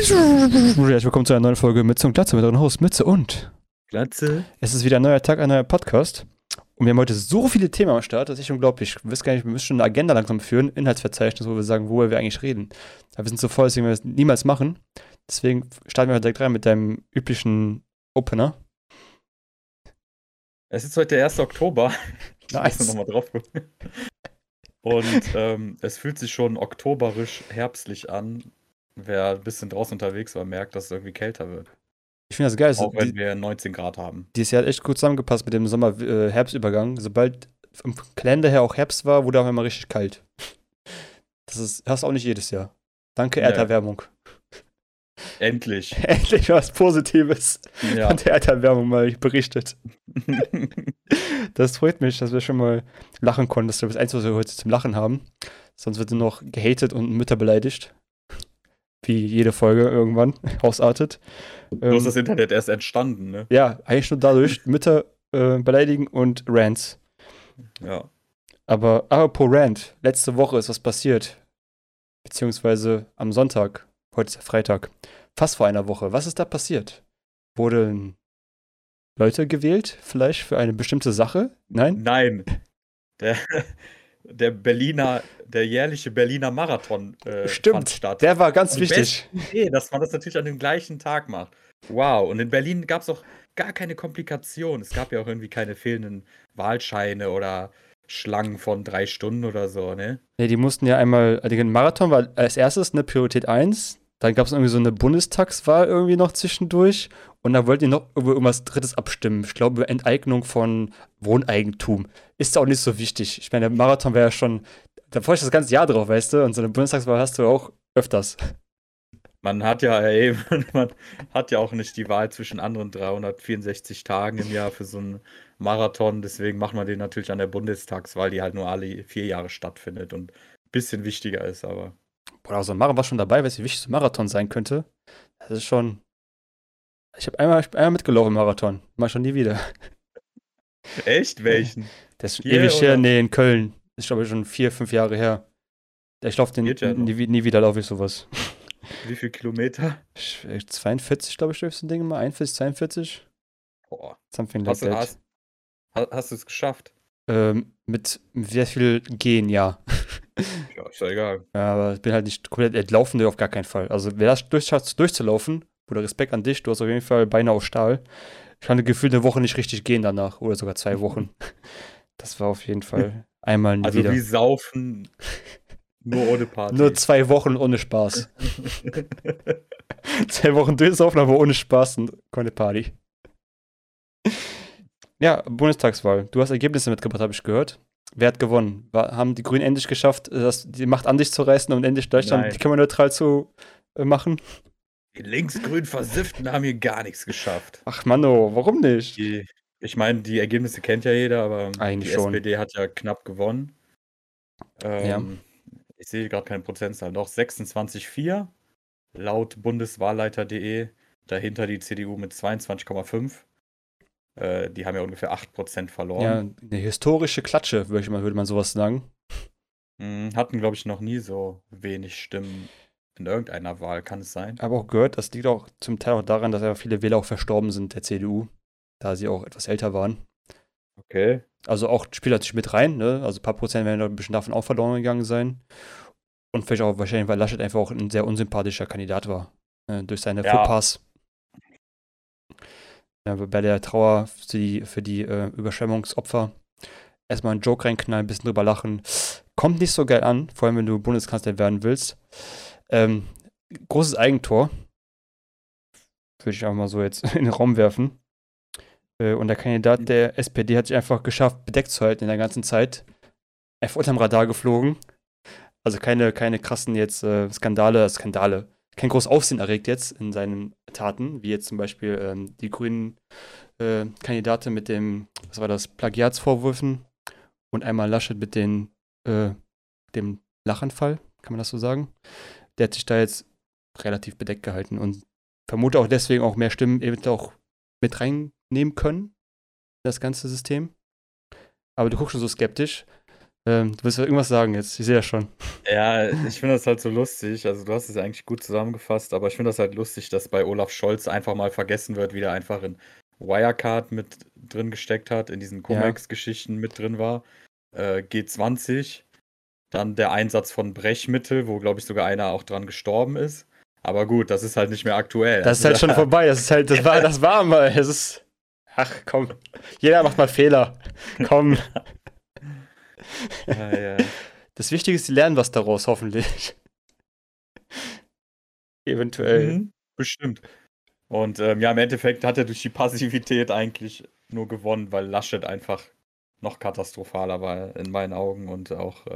Herzlich willkommen zu einer neuen Folge Mütze und Glatze mit euren Host Mütze und Glatze. Es ist wieder ein neuer Tag, ein neuer Podcast. Und wir haben heute so viele Themen am Start, das ist unglaublich. Ich weiß gar nicht, wir müssen schon eine Agenda langsam führen, Inhaltsverzeichnis, wo wir sagen, worüber wir eigentlich reden. Aber wir sind so voll, deswegen werden wir das niemals machen. Deswegen starten wir heute direkt rein mit deinem üblichen Opener. Es ist heute der 1. Oktober. Nice. Ich muss nochmal drauf gucken. Und es fühlt sich schon oktoberisch herbstlich an. Wer ein bisschen draußen unterwegs war, merkt, dass es irgendwie kälter wird. Ich finde das geil. Auch wenn wir 19 Grad haben. Dieses Jahr hat echt gut zusammengepasst mit dem Sommer-Herbstübergang. Sobald vom Kalender her auch Herbst war, wurde auch immer richtig kalt. Das hast du auch nicht jedes Jahr. Danke, Erderwärmung. Endlich. Endlich was Positives von der Erderwärmung mal berichtet. Das freut mich, dass wir schon mal lachen konnten. Das ist das Einzige, was wir heute zum Lachen haben. Sonst wird nur noch gehatet und Mütter beleidigt. Wie jede Folge irgendwann ausartet. So ist das Internet erst entstanden, ne? Ja, eigentlich nur dadurch, Mütter beleidigen und Rants. Ja. Aber apropos Rant, letzte Woche ist was passiert. Beziehungsweise am Sonntag, heute ist der Freitag, fast vor einer Woche. Was ist da passiert? Wurden Leute gewählt, vielleicht für eine bestimmte Sache? Nein? Nein. Der jährliche Berliner Marathon fand statt. Der war ganz wichtig. Dass man das natürlich an dem gleichen Tag macht. Wow, und in Berlin gab es auch gar keine Komplikationen. Es gab ja auch irgendwie keine fehlenden Wahlscheine oder Schlangen von 3 Stunden oder so, ne? Ne, die mussten ja einmal, also den Marathon war als erstes, ne, Priorität 1. Dann gab es irgendwie so eine Bundestagswahl irgendwie noch zwischendurch. Und dann wollten die noch über irgendwas Drittes abstimmen. Ich glaube, über Enteignung von Wohneigentum. Ist auch nicht so wichtig. Ich meine, der Marathon wäre ja schon, da freue ich das ganze Jahr drauf, weißt du? Und so eine Bundestagswahl hast du auch öfters. Man hat ja auch nicht die Wahl zwischen anderen 364 Tagen im Jahr für so einen Marathon. Deswegen macht man den natürlich an der Bundestagswahl, die halt nur alle 4 Jahre stattfindet und ein bisschen wichtiger ist, aber. Oder so ein Marathon war schon dabei, weil es wie wichtig so ein Marathon sein könnte. Das ist schon. Ich habe einmal mitgelaufen im Marathon. Mal schon nie wieder. Echt? Welchen? Das ist hier ewig her, nee, in Köln. Das ist, glaube ich, schon 4, 5 Jahre her. Ich laufe den nie wieder, laufe ich sowas. Wie viel Kilometer? 42, glaube ich, dürfte ein Ding mal. 41, 42. Boah. Something like that. Hast du es geschafft? Mit sehr viel Gehen, ja. Ja, ist ja egal. Ja, aber ich bin halt nicht komplett entlaufen, auf gar keinen Fall. Also, wer das durchschafft, durchzulaufen, oder Respekt an dich, du hast auf jeden Fall Beine aus Stahl. Ich hatte gefühlt eine Woche nicht richtig gehen danach, oder sogar 2 Wochen. Das war auf jeden Fall einmal nie wieder. Also wie Saufen, nur ohne Party. Nur 2 Wochen ohne Spaß. 2 Wochen durchsaufen, aber ohne Spaß und keine Party. Ja, Bundestagswahl. Du hast Ergebnisse mitgebracht, habe ich gehört. Wer hat gewonnen? Haben die Grünen endlich geschafft, die Macht an dich zu reißen und endlich Deutschland klimaneutral zu machen? Die linksgrün Versifften haben hier gar nichts geschafft. Ach Manno, warum nicht? Ich meine, die Ergebnisse kennt ja jeder, aber eigentlich die schon. SPD hat ja knapp gewonnen. Ja. Ich sehe gerade keine Prozentzahl. Doch 26,4 laut bundeswahlleiter.de. Dahinter die CDU mit 22,5. Die haben ja ungefähr 8% verloren. Ja, eine historische Klatsche, würde man sowas sagen. Hatten, glaube ich, noch nie so wenig Stimmen in irgendeiner Wahl, kann es sein. Aber auch gehört, das liegt auch zum Teil auch daran, dass ja viele Wähler auch verstorben sind, der CDU, da sie auch etwas älter waren. Okay. Also auch spielt natürlich mit rein, ne? Also ein paar Prozent werden ein bisschen davon auch verloren gegangen sein. Und vielleicht auch wahrscheinlich, weil Laschet einfach auch ein sehr unsympathischer Kandidat war, durch seine Fauxpas. Bei der Trauer für die Überschwemmungsopfer erstmal einen Joke reinknallen, ein bisschen drüber lachen. Kommt nicht so geil an, vor allem wenn du Bundeskanzler werden willst. Großes Eigentor. Würde ich einfach mal so jetzt in den Raum werfen. Und der Kandidat der SPD hat sich einfach geschafft, bedeckt zu halten in der ganzen Zeit. Einfach unterm Radar geflogen. Also keine krassen jetzt Skandale. Kein großes Aufsehen erregt jetzt in seinen Taten, wie jetzt zum Beispiel die grünen Kandidaten mit dem, was war das, Plagiatsvorwürfen und einmal Laschet mit dem Lachanfall, kann man das so sagen? Der hat sich da jetzt relativ bedeckt gehalten und vermute auch deswegen auch mehr Stimmen eben auch mit reinnehmen können, das ganze System. Aber du guckst schon so skeptisch. Du willst ja irgendwas sagen jetzt, ich sehe ja schon. Ja, ich finde das halt so lustig, also du hast es ja eigentlich gut zusammengefasst, aber ich finde das halt lustig, dass bei Olaf Scholz einfach mal vergessen wird, wie der einfach in Wirecard mit drin gesteckt hat, in diesen Cum-Ex-Geschichten mit drin war, G20, dann der Einsatz von Brechmittel, wo glaube ich sogar einer auch dran gestorben ist. Aber gut, das ist halt nicht mehr aktuell. Das ist halt schon vorbei, das ist halt, das war mal, es ist, ach komm, jeder macht mal Fehler, komm. Ja, ja. Das Wichtige ist, die lernen was daraus, hoffentlich. Eventuell. Mhm, bestimmt. Und ja, im Endeffekt hat er durch die Passivität eigentlich nur gewonnen, weil Laschet einfach noch katastrophaler war in meinen Augen und auch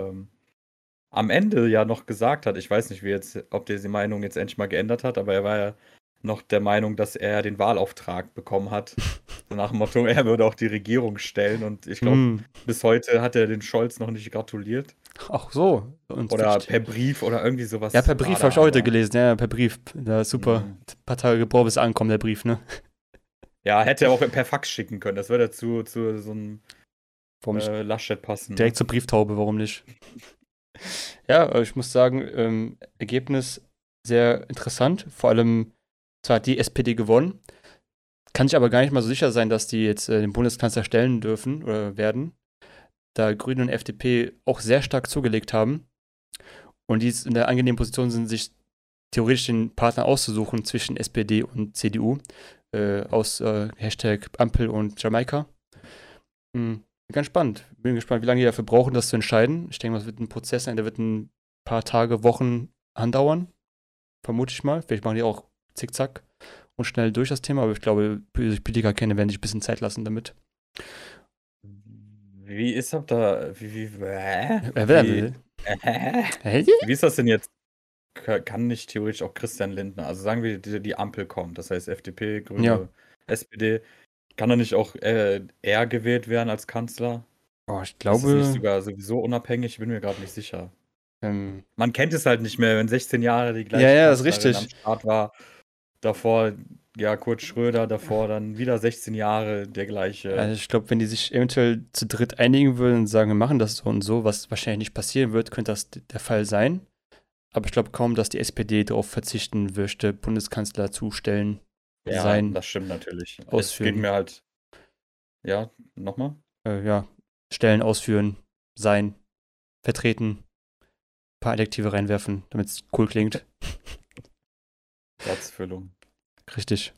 am Ende ja noch gesagt hat, ich weiß nicht, wie jetzt, ob der die Meinung jetzt endlich mal geändert hat, aber er war ja noch der Meinung, dass er den Wahlauftrag bekommen hat. Nach dem Motto, er würde auch die Regierung stellen und ich glaube, bis heute hat er den Scholz noch nicht gratuliert. Ach so. Und oder per Brief oder irgendwie sowas. Ja, per Brief habe ich heute gelesen, ja, per Brief. Da super, ein paar Tage gebraucht, bis ankommt der Brief, ne? Ja, hätte er auch per Fax schicken können, das würde zu so einem Laschet passen. Direkt zur Brieftaube, warum nicht? Ja, ich muss sagen, Ergebnis sehr interessant, vor allem zwar hat die SPD gewonnen, kann ich aber gar nicht mal so sicher sein, dass die jetzt den Bundeskanzler stellen dürfen oder werden, da Grüne und FDP auch sehr stark zugelegt haben und die jetzt in der angenehmen Position sind, sich theoretisch den Partner auszusuchen zwischen SPD und CDU aus Hashtag Ampel und Jamaika. Ganz spannend. Bin gespannt, wie lange die dafür brauchen, das zu entscheiden. Ich denke, das wird ein Prozess sein, der wird ein paar Tage, Wochen andauern, vermute ich mal. Vielleicht machen die auch zickzack und schnell durch das Thema, aber ich glaube, Politiker kennen, werden sich ein bisschen Zeit lassen damit. Wie ist das da? Wie ist das denn jetzt? Kann nicht theoretisch auch Christian Lindner, also sagen wir, die Ampel kommt, das heißt FDP, Grüne, SPD, kann er nicht auch er gewählt werden als Kanzler? Oh, ich glaube. Ist es nicht sogar sowieso unabhängig? Ich bin mir gerade nicht sicher. Man kennt es halt nicht mehr, wenn 16 Jahre die gleiche Kanzlerin am Start war. Davor, ja, Kurt Schröder, davor dann wieder 16 Jahre der gleiche. Also ich glaube, wenn die sich eventuell zu dritt einigen würden und sagen, wir machen das so und so, was wahrscheinlich nicht passieren wird, könnte das der Fall sein. Aber ich glaube kaum, dass die SPD darauf verzichten möchte, Bundeskanzler zu stellen. Ja, das stimmt natürlich. Ausführen. Es geht mir halt, ja, nochmal? Stellen, ausführen, sein, vertreten, ein paar Adjektive reinwerfen, damit es cool klingt. Platzfüllung. Richtig.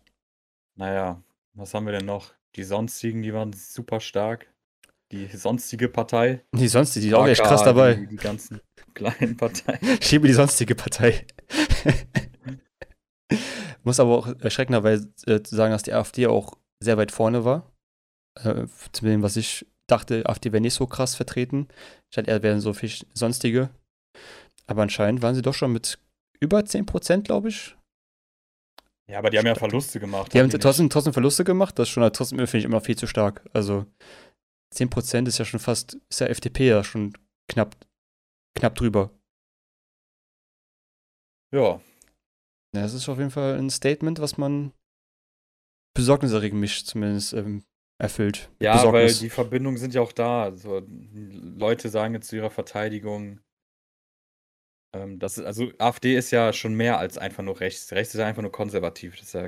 Naja, was haben wir denn noch? Die Sonstigen, die waren super stark. Die sonstige Partei. Die Sonstige, die ist auch echt krass dabei. Die ganzen kleinen Parteien. Schiebe die Sonstige Partei. Muss aber auch erschreckenderweise sagen, dass die AfD auch sehr weit vorne war. Zu dem, was ich dachte, AfD wäre nicht so krass vertreten. Ich dachte, eher wären so viel Sonstige. Aber anscheinend waren sie doch schon mit über 10%, glaube ich. Ja, aber die haben ja Verluste gemacht. Die haben trotzdem Verluste gemacht. Das ist schon trotzdem, finde ich, immer viel zu stark. Also 10% ist ja schon fast, ist ja FDP ja schon knapp drüber. Ja. Ja, das ist auf jeden Fall ein Statement, was man besorgniserregend mich zumindest erfüllt. Ja, Besorgnis. Weil die Verbindungen sind ja auch da. Also, Leute sagen jetzt zu ihrer Verteidigung, also AfD ist ja schon mehr als einfach nur rechts. Rechts ist ja einfach nur konservativ. Das ist ja,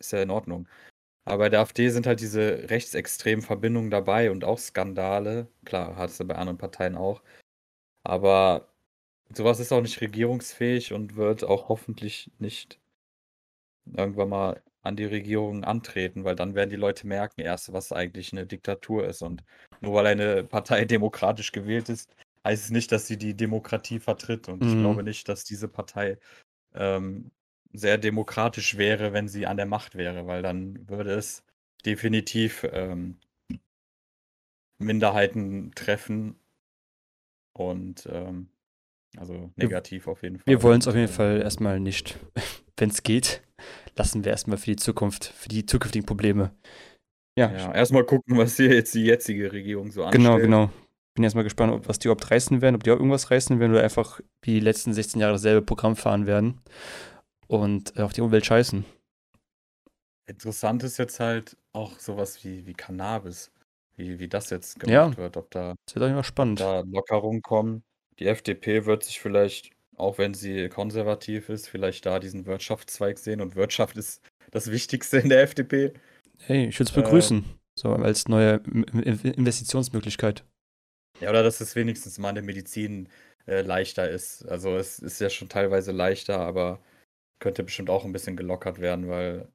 ist ja in Ordnung. Aber bei der AfD sind halt diese rechtsextremen Verbindungen dabei und auch Skandale. Klar, hat es ja bei anderen Parteien auch. Aber sowas ist auch nicht regierungsfähig und wird auch hoffentlich nicht irgendwann mal an die Regierung antreten, weil dann werden die Leute merken erst, was eigentlich eine Diktatur ist. Und nur weil eine Partei demokratisch gewählt ist, heißt es nicht, dass sie die Demokratie vertritt. Und ich glaube nicht, dass diese Partei sehr demokratisch wäre, wenn sie an der Macht wäre, weil dann würde es definitiv Minderheiten treffen und also negativ auf jeden Fall. Wir wollen es auf jeden Fall erstmal nicht. Wenn es geht, lassen wir erstmal für die Zukunft, für die zukünftigen Probleme. Ja, erstmal gucken, was hier jetzt die jetzige Regierung so anstellt. Genau. Bin erstmal gespannt, was die überhaupt reißen werden, ob die auch irgendwas reißen werden oder einfach wie die letzten 16 Jahre dasselbe Programm fahren werden und auf die Umwelt scheißen. Interessant ist jetzt halt auch sowas wie Cannabis. wie das jetzt Ja, gemacht wird, ob da, das wird auch immer ob spannend. da Lockerungen kommen. Die FDP wird sich vielleicht, auch wenn sie konservativ ist, vielleicht da diesen Wirtschaftszweig sehen und Wirtschaft ist das Wichtigste in der FDP. Hey, ich würde es Äh, begrüßen. So als neue Investitionsmöglichkeit. Ja, oder dass es wenigstens mal in der Medizin leichter ist. Also es ist ja schon teilweise leichter, aber könnte bestimmt auch ein bisschen gelockert werden, weil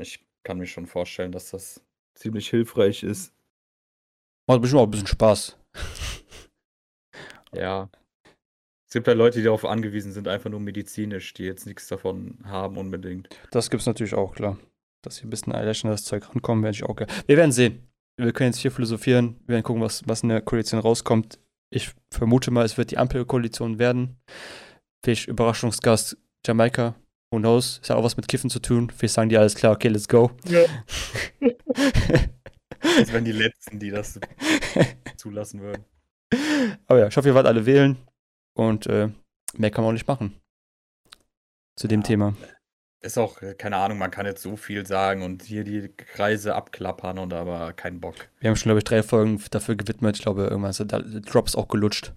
ich kann mir schon vorstellen, dass das ziemlich hilfreich ist. Macht bestimmt auch ein bisschen Spaß. Ja. Es gibt ja Leute, die darauf angewiesen sind, einfach nur medizinisch, die jetzt nichts davon haben unbedingt. Das gibt's natürlich auch, klar. Dass hier ein bisschen an das Zeug rankommen, werde ich auch gerne. Wir werden sehen. Wir können jetzt hier philosophieren. Wir werden gucken, was in der Koalition rauskommt. Ich vermute mal, es wird die Ampelkoalition werden. Vielleicht Überraschungsgast Jamaika. Who knows? Ist ja auch was mit Kiffen zu tun. Vielleicht sagen die alles klar, okay, let's go. Ja. Das wären die Letzten, die das zulassen würden. Aber ja, ich hoffe, ihr wart alle wählen. Und mehr kann man auch nicht machen zu dem Ja. Thema. Ist auch, keine Ahnung, man kann jetzt so viel sagen und hier die Kreise abklappern und aber keinen Bock. Wir haben schon, glaube ich, 3 Folgen dafür gewidmet. Ich glaube, irgendwann ist der Drops auch gelutscht.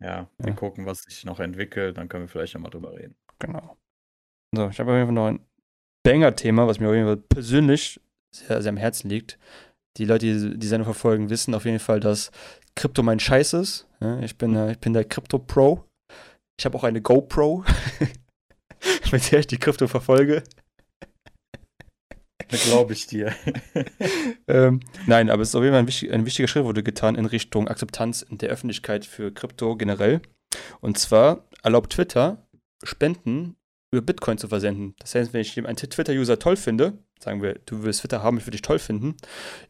Ja, wir Ja, gucken, was sich noch entwickelt, dann können wir vielleicht nochmal drüber reden. genau. So, ich habe auf jeden Fall noch ein Banger-Thema, was mir auf jeden Fall persönlich sehr, sehr am Herzen liegt. Die Leute, die die Sendung verfolgen, wissen auf jeden Fall, dass Krypto mein Scheiß ist. Ja, ich bin der Krypto-Pro. Ich habe auch eine GoPro, mit der ich die Krypto verfolge. Da glaube ich dir. Nein, aber es ist auf jeden Fall ein wichtiger Schritt wurde getan in Richtung Akzeptanz in der Öffentlichkeit für Krypto generell. Und zwar erlaubt Twitter, Spenden über Bitcoin zu versenden. Das heißt, wenn ich einen Twitter-User toll finde, sagen wir, du willst Twitter haben, ich würde dich toll finden,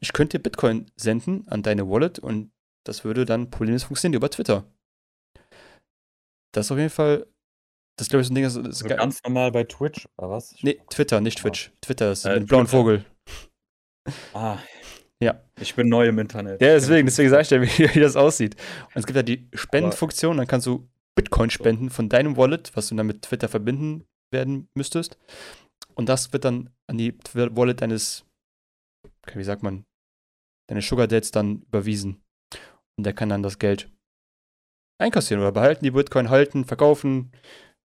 ich könnte dir Bitcoin senden an deine Wallet und das würde dann problemlos funktionieren über Twitter. Das ist auf jeden Fall, das glaube ich so ein Ding, das ist So ganz normal bei Twitch, oder was? Ich nee, Twitter, nicht Ah, Twitch. Twitter ist mit dem blauen Twitter. Vogel. Ah, Ja. ich bin neu im Internet. Ja, Ich kenne deswegen, das deswegen nicht. sage ich dir, wie das aussieht. Und es gibt ja die Aber Spendenfunktion, dann kannst du Bitcoin so, spenden von deinem Wallet, was du dann mit Twitter verbinden werden müsstest. Und das wird dann an die Wallet deines, okay, wie sagt man, deines Sugar Dads dann überwiesen. Und der kann dann das Geld einkassieren oder behalten, die Bitcoin halten, verkaufen,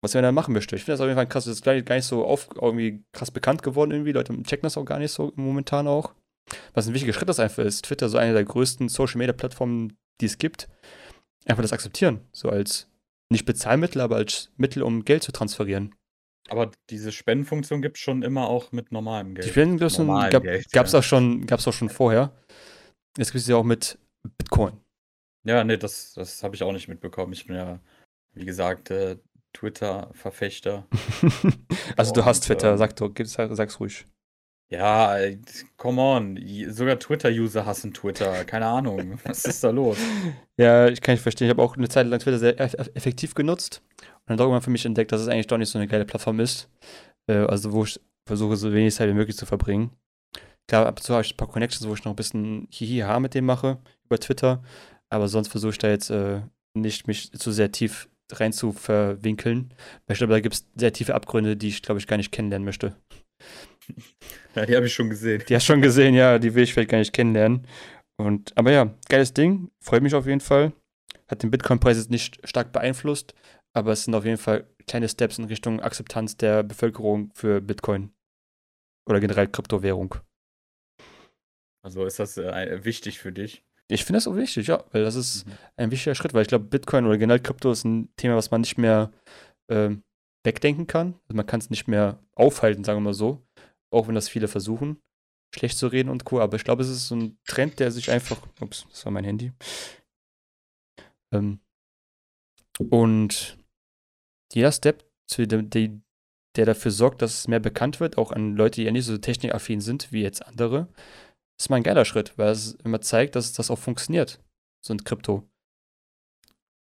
was er dann machen möchte. Ich finde das auf jeden Fall krass, das ist gar nicht so irgendwie krass bekannt geworden irgendwie. Leute checken das auch gar nicht so momentan auch. Was ein wichtiger Schritt das einfach ist. Twitter, so eine der größten Social-Media-Plattformen, die es gibt, einfach das akzeptieren. So als, nicht Bezahlmittel, aber als Mittel, um Geld zu transferieren. aber diese Spendenfunktion gibt es schon immer auch mit normalem Die Geld. Schwellengrößen Normalem Geld, gab es ja. Auch schon vorher. Jetzt gibt es ja auch mit Bitcoin. Ja, nee, das habe ich auch nicht mitbekommen. Ich bin ja, wie gesagt, Twitter-Verfechter. Also du hast und Twitter, sag's ruhig. ja, come on, sogar Twitter-User hassen Twitter. Keine Ahnung, was ist da los? Ja, ich kann nicht verstehen. Ich habe auch eine Zeit lang Twitter sehr effektiv genutzt und dann irgendwann für mich entdeckt, dass es eigentlich doch nicht so eine geile Plattform ist. Also wo ich versuche, so wenig Zeit wie möglich zu verbringen. Klar, ab und zu habe ich ein paar Connections, wo ich noch ein bisschen Hihi-Ha mit dem mache über Twitter. Aber sonst versuche ich da jetzt nicht, mich zu sehr tief rein zu verwinkeln. Weil ich glaube, da gibt es sehr tiefe Abgründe, die ich, glaube ich, gar nicht kennenlernen möchte. Ja, die habe ich schon gesehen. Die hast du schon gesehen, ja, die will ich vielleicht gar nicht kennenlernen. Aber ja, geiles Ding, freut mich auf jeden Fall. Hat den Bitcoin-Preis jetzt nicht stark beeinflusst, aber es sind auf jeden Fall kleine Steps in Richtung Akzeptanz der Bevölkerung für Bitcoin oder generell Kryptowährung. Also ist das wichtig für dich? Ich finde das auch wichtig, ja, weil das ist Mhm. ein wichtiger Schritt, weil ich glaube, Bitcoin oder generell Krypto ist ein Thema, was man nicht mehr ähm, wegdenken kann. Also man kann es nicht mehr aufhalten, sagen wir mal so. Auch wenn das viele versuchen, schlecht zu reden und Co. Aber ich glaube, es ist so ein Trend, der sich einfach. Ups, das war mein Handy. Ähm, Und jeder Step, der dafür sorgt, dass es mehr bekannt wird, auch an Leute, die ja nicht so technikaffin sind wie jetzt andere, ist mal ein geiler Schritt, weil es immer zeigt, dass das auch funktioniert. So ein Krypto.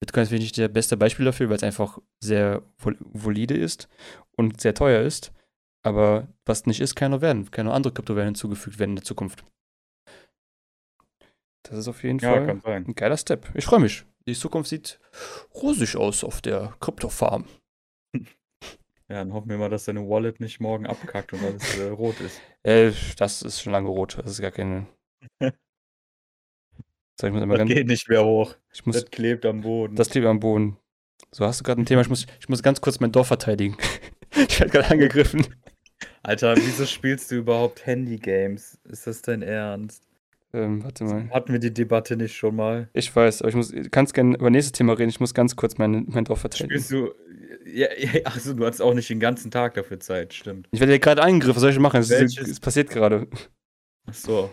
Bitcoin ist wirklich der beste Beispiel dafür, weil es einfach sehr valide ist und sehr teuer ist. Aber was nicht ist, kann noch werden. Können noch andere Kryptowährungen hinzugefügt werden in der Zukunft. Das ist auf jeden Ja, Fall kann sein. ein geiler Step. Ich freue mich. Die Zukunft sieht rosig aus auf der Kryptofarm. Ja, dann hoffen wir mal, dass deine Wallet nicht morgen abkackt und alles rot ist. Das ist schon lange rot. Das ist gar keine. So, ich muss einmal Das ganz, geht nicht mehr hoch. ich muss, Das klebt am Boden. das klebt am Boden. So, hast du gerade ein Thema? Ich muss ganz kurz mein Dorf verteidigen. Ich werde gerade angegriffen. Alter, wieso spielst du überhaupt Handy-Games? Ist das dein Ernst? Warte mal. Hatten wir die Debatte nicht schon mal? Ich weiß, aber kannst gerne über nächstes Thema reden. Ich muss ganz kurz mein Dorf verteidigen. Spielst du. Ja, achso, du hast auch nicht den ganzen Tag dafür Zeit, stimmt. Ich werde hier gerade angegriffen. Was soll ich machen? Welches- Es passiert gerade. Achso.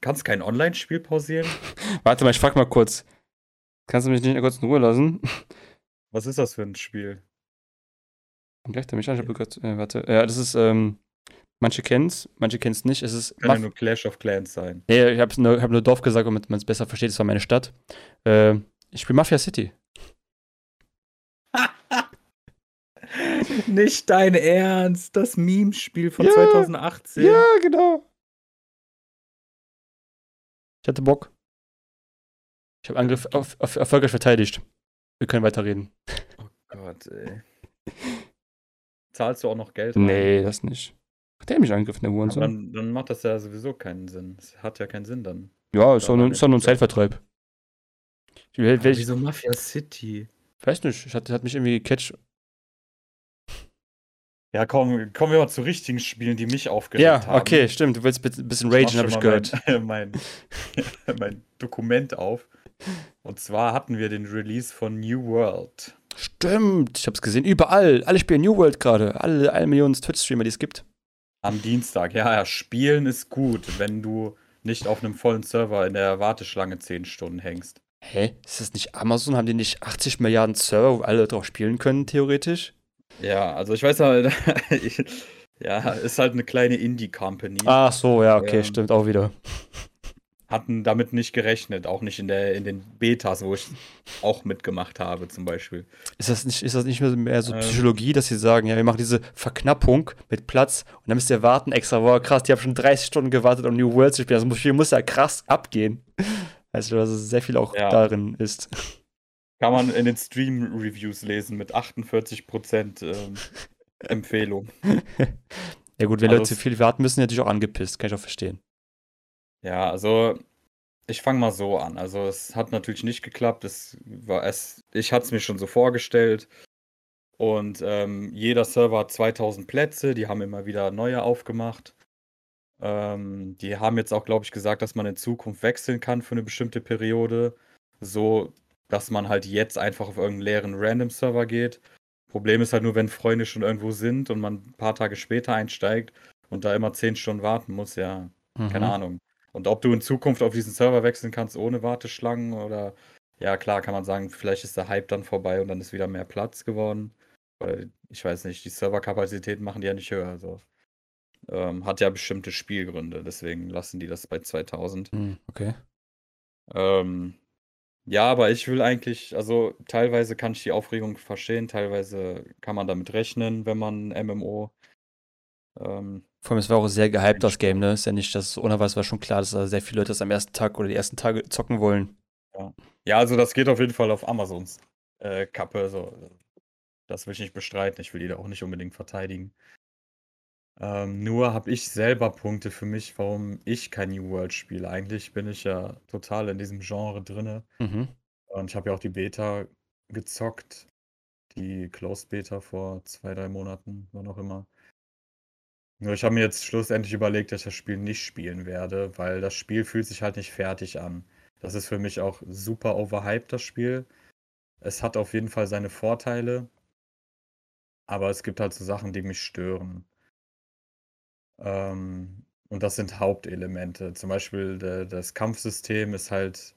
Kannst kein Online-Spiel pausieren? Warte mal, ich frag mal kurz. Kannst du mich nicht kurz in Ruhe lassen? Was ist das für ein Spiel? Dann gleicht er mich an. Ich hab grad, warte. Ja, das ist, manche kennen's nicht. Es ist Kann ja nur Clash of Clans sein. Nee, ich hab nur Dorf gesagt, damit man es besser versteht. Das war meine Stadt. Ich spiele Mafia City. Nicht dein Ernst, das Meme-Spiel von Ja, 2018. genau. Ich hatte Bock. Ich habe Angriff erfolgreich verteidigt. Wir können weiterreden. Gott, ey. Zahlst du auch noch Geld rein? Nee, das nicht. Hat der mich angegriffen, der Aber Hurensohn? dann macht das ja sowieso keinen Sinn. Es hat ja keinen Sinn dann. Ja, ist doch nur ein Zeitvertreib. Aber Ich wieso Mafia City? weiß nicht, hat mich irgendwie gecatcht. Ja, komm, kommen wir mal zu richtigen Spielen, die mich aufgeregt Ja, haben. okay, stimmt. Du willst ein bisschen ragen, habe ich gehört. Mein Dokument auf. Und zwar hatten wir den Release von New World. Stimmt, ich hab's gesehen. Überall. Alle spielen New World gerade. Alle Millionen Twitch-Streamer, die es gibt. Am Dienstag. Ja, spielen ist gut, wenn du nicht auf einem vollen Server in der Warteschlange 10 Stunden hängst. Hä? Ist das nicht Amazon? Haben die nicht 80 Milliarden Server, wo alle drauf spielen können, theoretisch? Ja, also ich weiß halt, ja, ist halt eine kleine Indie-Company. Ach so, ja, okay, Ähm, stimmt auch wieder. Hatten damit nicht gerechnet, auch nicht in den Betas, wo ich auch mitgemacht habe zum Beispiel. Ist das nicht mehr so Psychologie, dass sie sagen, ja, wir machen diese Verknappung mit Platz und dann müsst ihr warten extra. Boah, krass, die haben schon 30 Stunden gewartet, um New World zu spielen. Das Spiel muss ja krass abgehen. Weißt du, dass es sehr viel auch Ja. darin ist. Kann man in den Stream-Reviews lesen mit 48% Empfehlung. Ja gut, wenn Also Leute zu viel warten müssen, sind die natürlich auch angepisst. Kann ich auch verstehen. Ja, also ich fange mal so an. Also es hat natürlich nicht geklappt. Ich hatte es mir schon so vorgestellt. Und jeder Server hat 2000 Plätze. Die haben immer wieder neue aufgemacht. Die haben jetzt auch, glaube ich, gesagt, dass man in Zukunft wechseln kann für eine bestimmte Periode. So, dass man halt jetzt einfach auf irgendeinen leeren Random-Server geht. Problem ist halt nur, wenn Freunde schon irgendwo sind und man ein paar Tage später einsteigt und da immer 10 Stunden warten muss, ja. Keine Ahnung. Und ob du in Zukunft auf diesen Server wechseln kannst ohne Warteschlangen oder ja klar, kann man sagen, vielleicht ist der Hype dann vorbei und dann ist wieder mehr Platz geworden. Weil ich weiß nicht, die Serverkapazitäten machen die ja nicht höher. Also. Hat ja bestimmte Spielgründe, deswegen lassen die das bei 2000. Okay. Ähm, Ja, aber ich will eigentlich, also teilweise kann ich die Aufregung verstehen, teilweise kann man damit rechnen, wenn man MMO Vor allem, es war auch sehr gehypt, das Game, ne? Ist ja nicht, dass es ohne was war schon klar, dass da sehr viele Leute das am ersten Tag oder die ersten Tage zocken wollen. Ja, also das geht auf jeden Fall auf Amazons Kappe. So. Das will ich nicht bestreiten. Ich will die da auch nicht unbedingt verteidigen. Nur habe ich selber Punkte für mich, warum ich kein New World spiele. Eigentlich bin ich ja total in diesem Genre drinne. Mhm. Und ich habe ja auch die Beta gezockt. Die Closed Beta vor 2, 3 Monaten, wann auch immer. Nur ich habe mir jetzt schlussendlich überlegt, dass ich das Spiel nicht spielen werde, weil das Spiel fühlt sich halt nicht fertig an. Das ist für mich auch super overhyped, das Spiel. Es hat auf jeden Fall seine Vorteile, aber es gibt halt so Sachen, die mich stören. Und das sind Hauptelemente. Zum Beispiel das Kampfsystem ist halt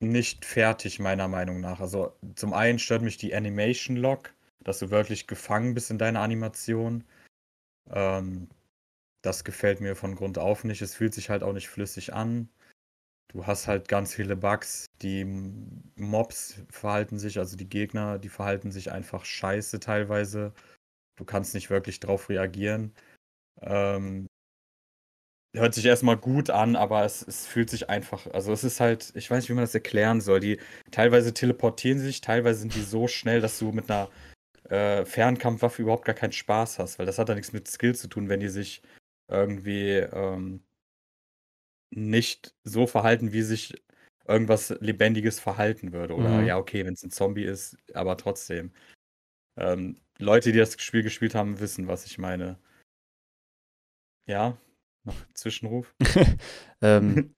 nicht fertig, meiner Meinung nach. Also zum einen stört mich die Animation Lock, dass du wirklich gefangen bist in deiner Animation. Ähm, Das gefällt mir von Grund auf nicht. Es fühlt sich halt auch nicht flüssig an. Du hast halt ganz viele Bugs. Die Mobs verhalten sich, also die Gegner, die verhalten sich einfach scheiße teilweise. Du kannst nicht wirklich drauf reagieren. Ähm, Hört sich erstmal gut an, aber es fühlt sich einfach, also es ist halt, ich weiß nicht, wie man das erklären soll. Die teilweise teleportieren sie sich, teilweise sind die so schnell, dass du mit einer Fernkampfwaffe überhaupt gar keinen Spaß hast, weil das hat ja nichts mit Skill zu tun, wenn die sich irgendwie nicht so verhalten, wie sich irgendwas Lebendiges verhalten würde. Oder ja, okay, wenn es ein Zombie ist, aber trotzdem. Leute, die das Spiel gespielt haben, wissen, was ich meine. Ja, noch Zwischenruf. Ich habe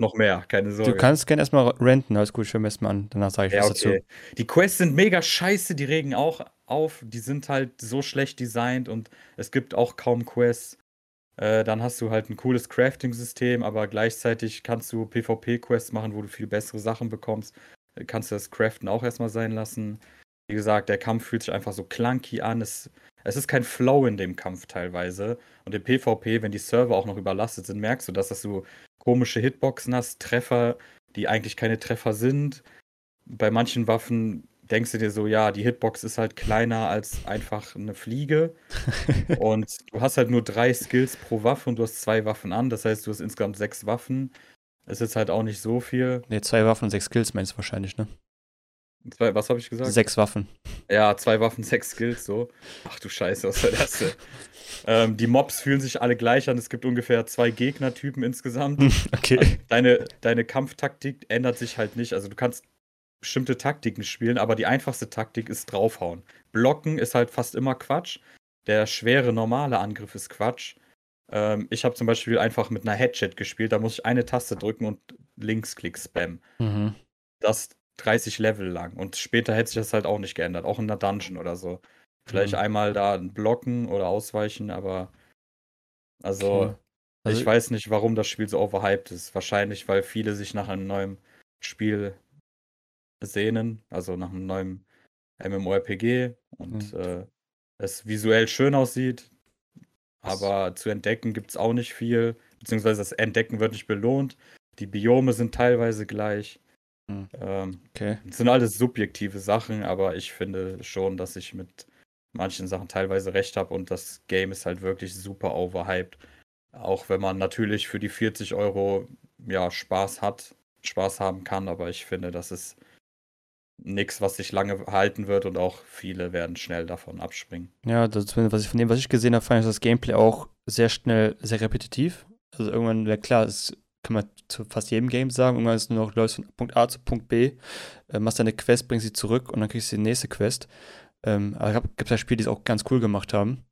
noch mehr, keine Sorge. Du kannst gerne erstmal renten, alles gut, ich höre mir erstmal an, danach sage ich was dazu. Die Quests sind mega scheiße, die regen auch auf, die sind halt so schlecht designt und es gibt auch kaum Quests. Dann hast du halt ein cooles Crafting-System, aber gleichzeitig kannst du PvP-Quests machen, wo du viel bessere Sachen bekommst. Kannst du das Craften auch erstmal sein lassen. Wie gesagt, der Kampf fühlt sich einfach so clunky an. Es ist kein Flow in dem Kampf teilweise. Und im PvP, wenn die Server auch noch überlastet sind, merkst du, dass du komische Hitboxen hast, Treffer, die eigentlich keine Treffer sind. Bei manchen Waffen denkst du dir so, ja, die Hitbox ist halt kleiner als einfach eine Fliege. Und du hast halt nur 3 Skills pro Waffe und du hast 2 Waffen an. Das heißt, du hast insgesamt 6 Waffen. Es ist halt auch nicht so viel. Ne, 2 Waffen und 6 Skills meinst du wahrscheinlich, ne? 2, was habe ich gesagt? 6 Waffen. Ja, 2 Waffen, 6 Skills, so. Ach du Scheiße, was war das denn? Die Mobs fühlen sich alle gleich an. Es gibt ungefähr 2 Gegnertypen insgesamt. Okay. Also deine Kampftaktik ändert sich halt nicht. Also du kannst bestimmte Taktiken spielen, aber die einfachste Taktik ist draufhauen. Blocken ist halt fast immer Quatsch. Der schwere, normale Angriff ist Quatsch. Ich habe zum Beispiel einfach mit einer Headshot gespielt, da muss ich eine Taste drücken und Linksklick spammen. Mhm. Das 30 Level lang. Und später hätte sich das halt auch nicht geändert, auch in einer Dungeon oder so. Vielleicht einmal da blocken oder ausweichen, aber also ich weiß nicht, warum das Spiel so overhyped ist. Wahrscheinlich, weil viele sich nach einem neuen Spiel sehnen, also nach einem neuen MMORPG und es visuell schön aussieht, aber zu entdecken gibt es auch nicht viel, beziehungsweise das Entdecken wird nicht belohnt, die Biome sind teilweise gleich. Das sind alles subjektive Sachen, aber ich finde schon, dass ich mit manchen Sachen teilweise recht habe und das Game ist halt wirklich super overhyped, auch wenn man natürlich für die 40 Euro ja, Spaß haben kann, aber ich finde, das ist nichts, was sich lange halten wird und auch viele werden schnell davon abspringen. Ja, von dem, was ich gesehen habe, fand ich das Gameplay auch sehr schnell, sehr repetitiv. Also irgendwann, ja klar, das kann man zu fast jedem Game sagen, irgendwann ist nur noch, läufst von Punkt A zu Punkt B, machst deine Quest, bringst sie zurück und dann kriegst du die nächste Quest. Aber es gibt ja Spiele, die es auch ganz cool gemacht haben.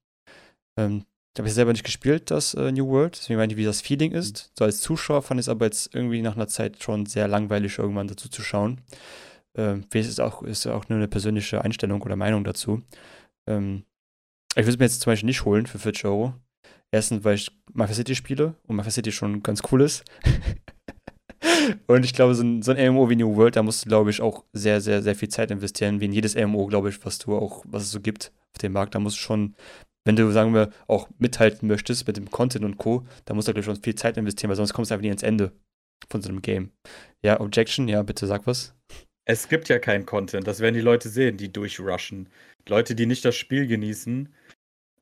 Ich habe ja selber nicht gespielt, das New World, deswegen weiß ich, wie das Feeling ist. So als Zuschauer fand ich es aber jetzt irgendwie nach einer Zeit schon sehr langweilig, irgendwann dazu zu schauen. Vielleicht ist auch nur eine persönliche Einstellung oder Meinung dazu. Ich würde es mir jetzt zum Beispiel nicht holen für 40 Euro. Erstens, weil ich Mafia City spiele und Mafia City schon ganz cool ist. Und ich glaube, so ein MMO wie New World, da musst du, glaube ich, auch sehr, sehr, sehr viel Zeit investieren, wie in jedes MMO, glaube ich, was es so gibt auf dem Markt. Da musst du schon, wenn du, sagen wir, auch mithalten möchtest mit dem Content und Co., da musst du, glaube ich, schon viel Zeit investieren, weil sonst kommst du einfach nie ans Ende von so einem Game. Ja, Objection, ja, bitte sag was. Es gibt ja keinen Content, das werden die Leute sehen, die durchrushen. Leute, die nicht das Spiel genießen,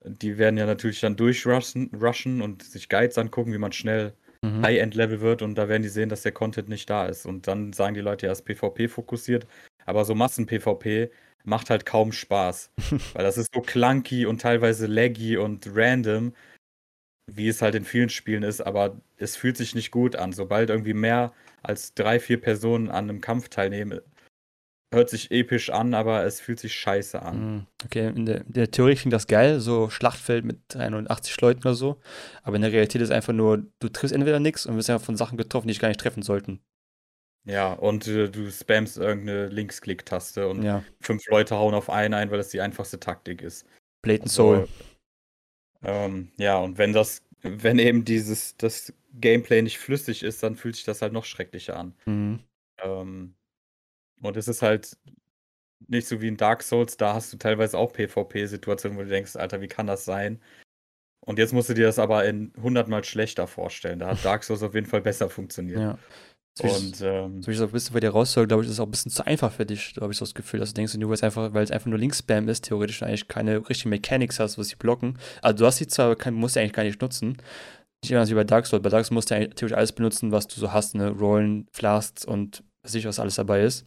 die werden ja natürlich dann durchrushen und sich Guides angucken, wie man schnell High-End-Level wird und da werden die sehen, dass der Content nicht da ist. Und dann sagen die Leute, ja, ist PvP fokussiert, aber so Massen-PvP macht halt kaum Spaß, weil das ist so clunky und teilweise laggy und random, wie es halt in vielen Spielen ist, aber es fühlt sich nicht gut an. Sobald irgendwie mehr als 3-4 Personen an einem Kampf teilnehmen, hört sich episch an, aber es fühlt sich scheiße an. Okay, in der Theorie klingt das geil, so Schlachtfeld mit 81 Leuten oder so, aber in der Realität ist einfach nur, du triffst entweder nichts und wirst ja von Sachen getroffen, die dich gar nicht treffen sollten. Ja, und du spammst irgendeine Linksklick-Taste und 5 Leute hauen auf einen ein, weil das die einfachste Taktik ist. Blade and Soul. Ja, und wenn eben das Gameplay nicht flüssig ist, dann fühlt sich das halt noch schrecklicher an. Und es ist halt nicht so wie in Dark Souls, da hast du teilweise auch PvP-Situationen, wo du denkst, Alter, wie kann das sein? Und jetzt musst du dir das aber 100-mal schlechter vorstellen. Da hat Dark Souls auf jeden Fall besser funktioniert. Ja. So wie ich es auch ein bisschen bei dir raushöre, glaube ich, ist es auch ein bisschen zu einfach für dich, glaube ich, so das Gefühl, dass du denkst, du wirst einfach, weil es einfach nur Linkspam ist, theoretisch eigentlich keine richtigen Mechanics hast, was sie blocken. Also du hast sie zwar, musst du eigentlich gar nicht nutzen. Nicht anders wie bei Dark Souls. Bei Dark Souls musst du eigentlich theoretisch alles benutzen, was du so hast, ne? Rollen, Flasks und weiß ich, was alles dabei ist.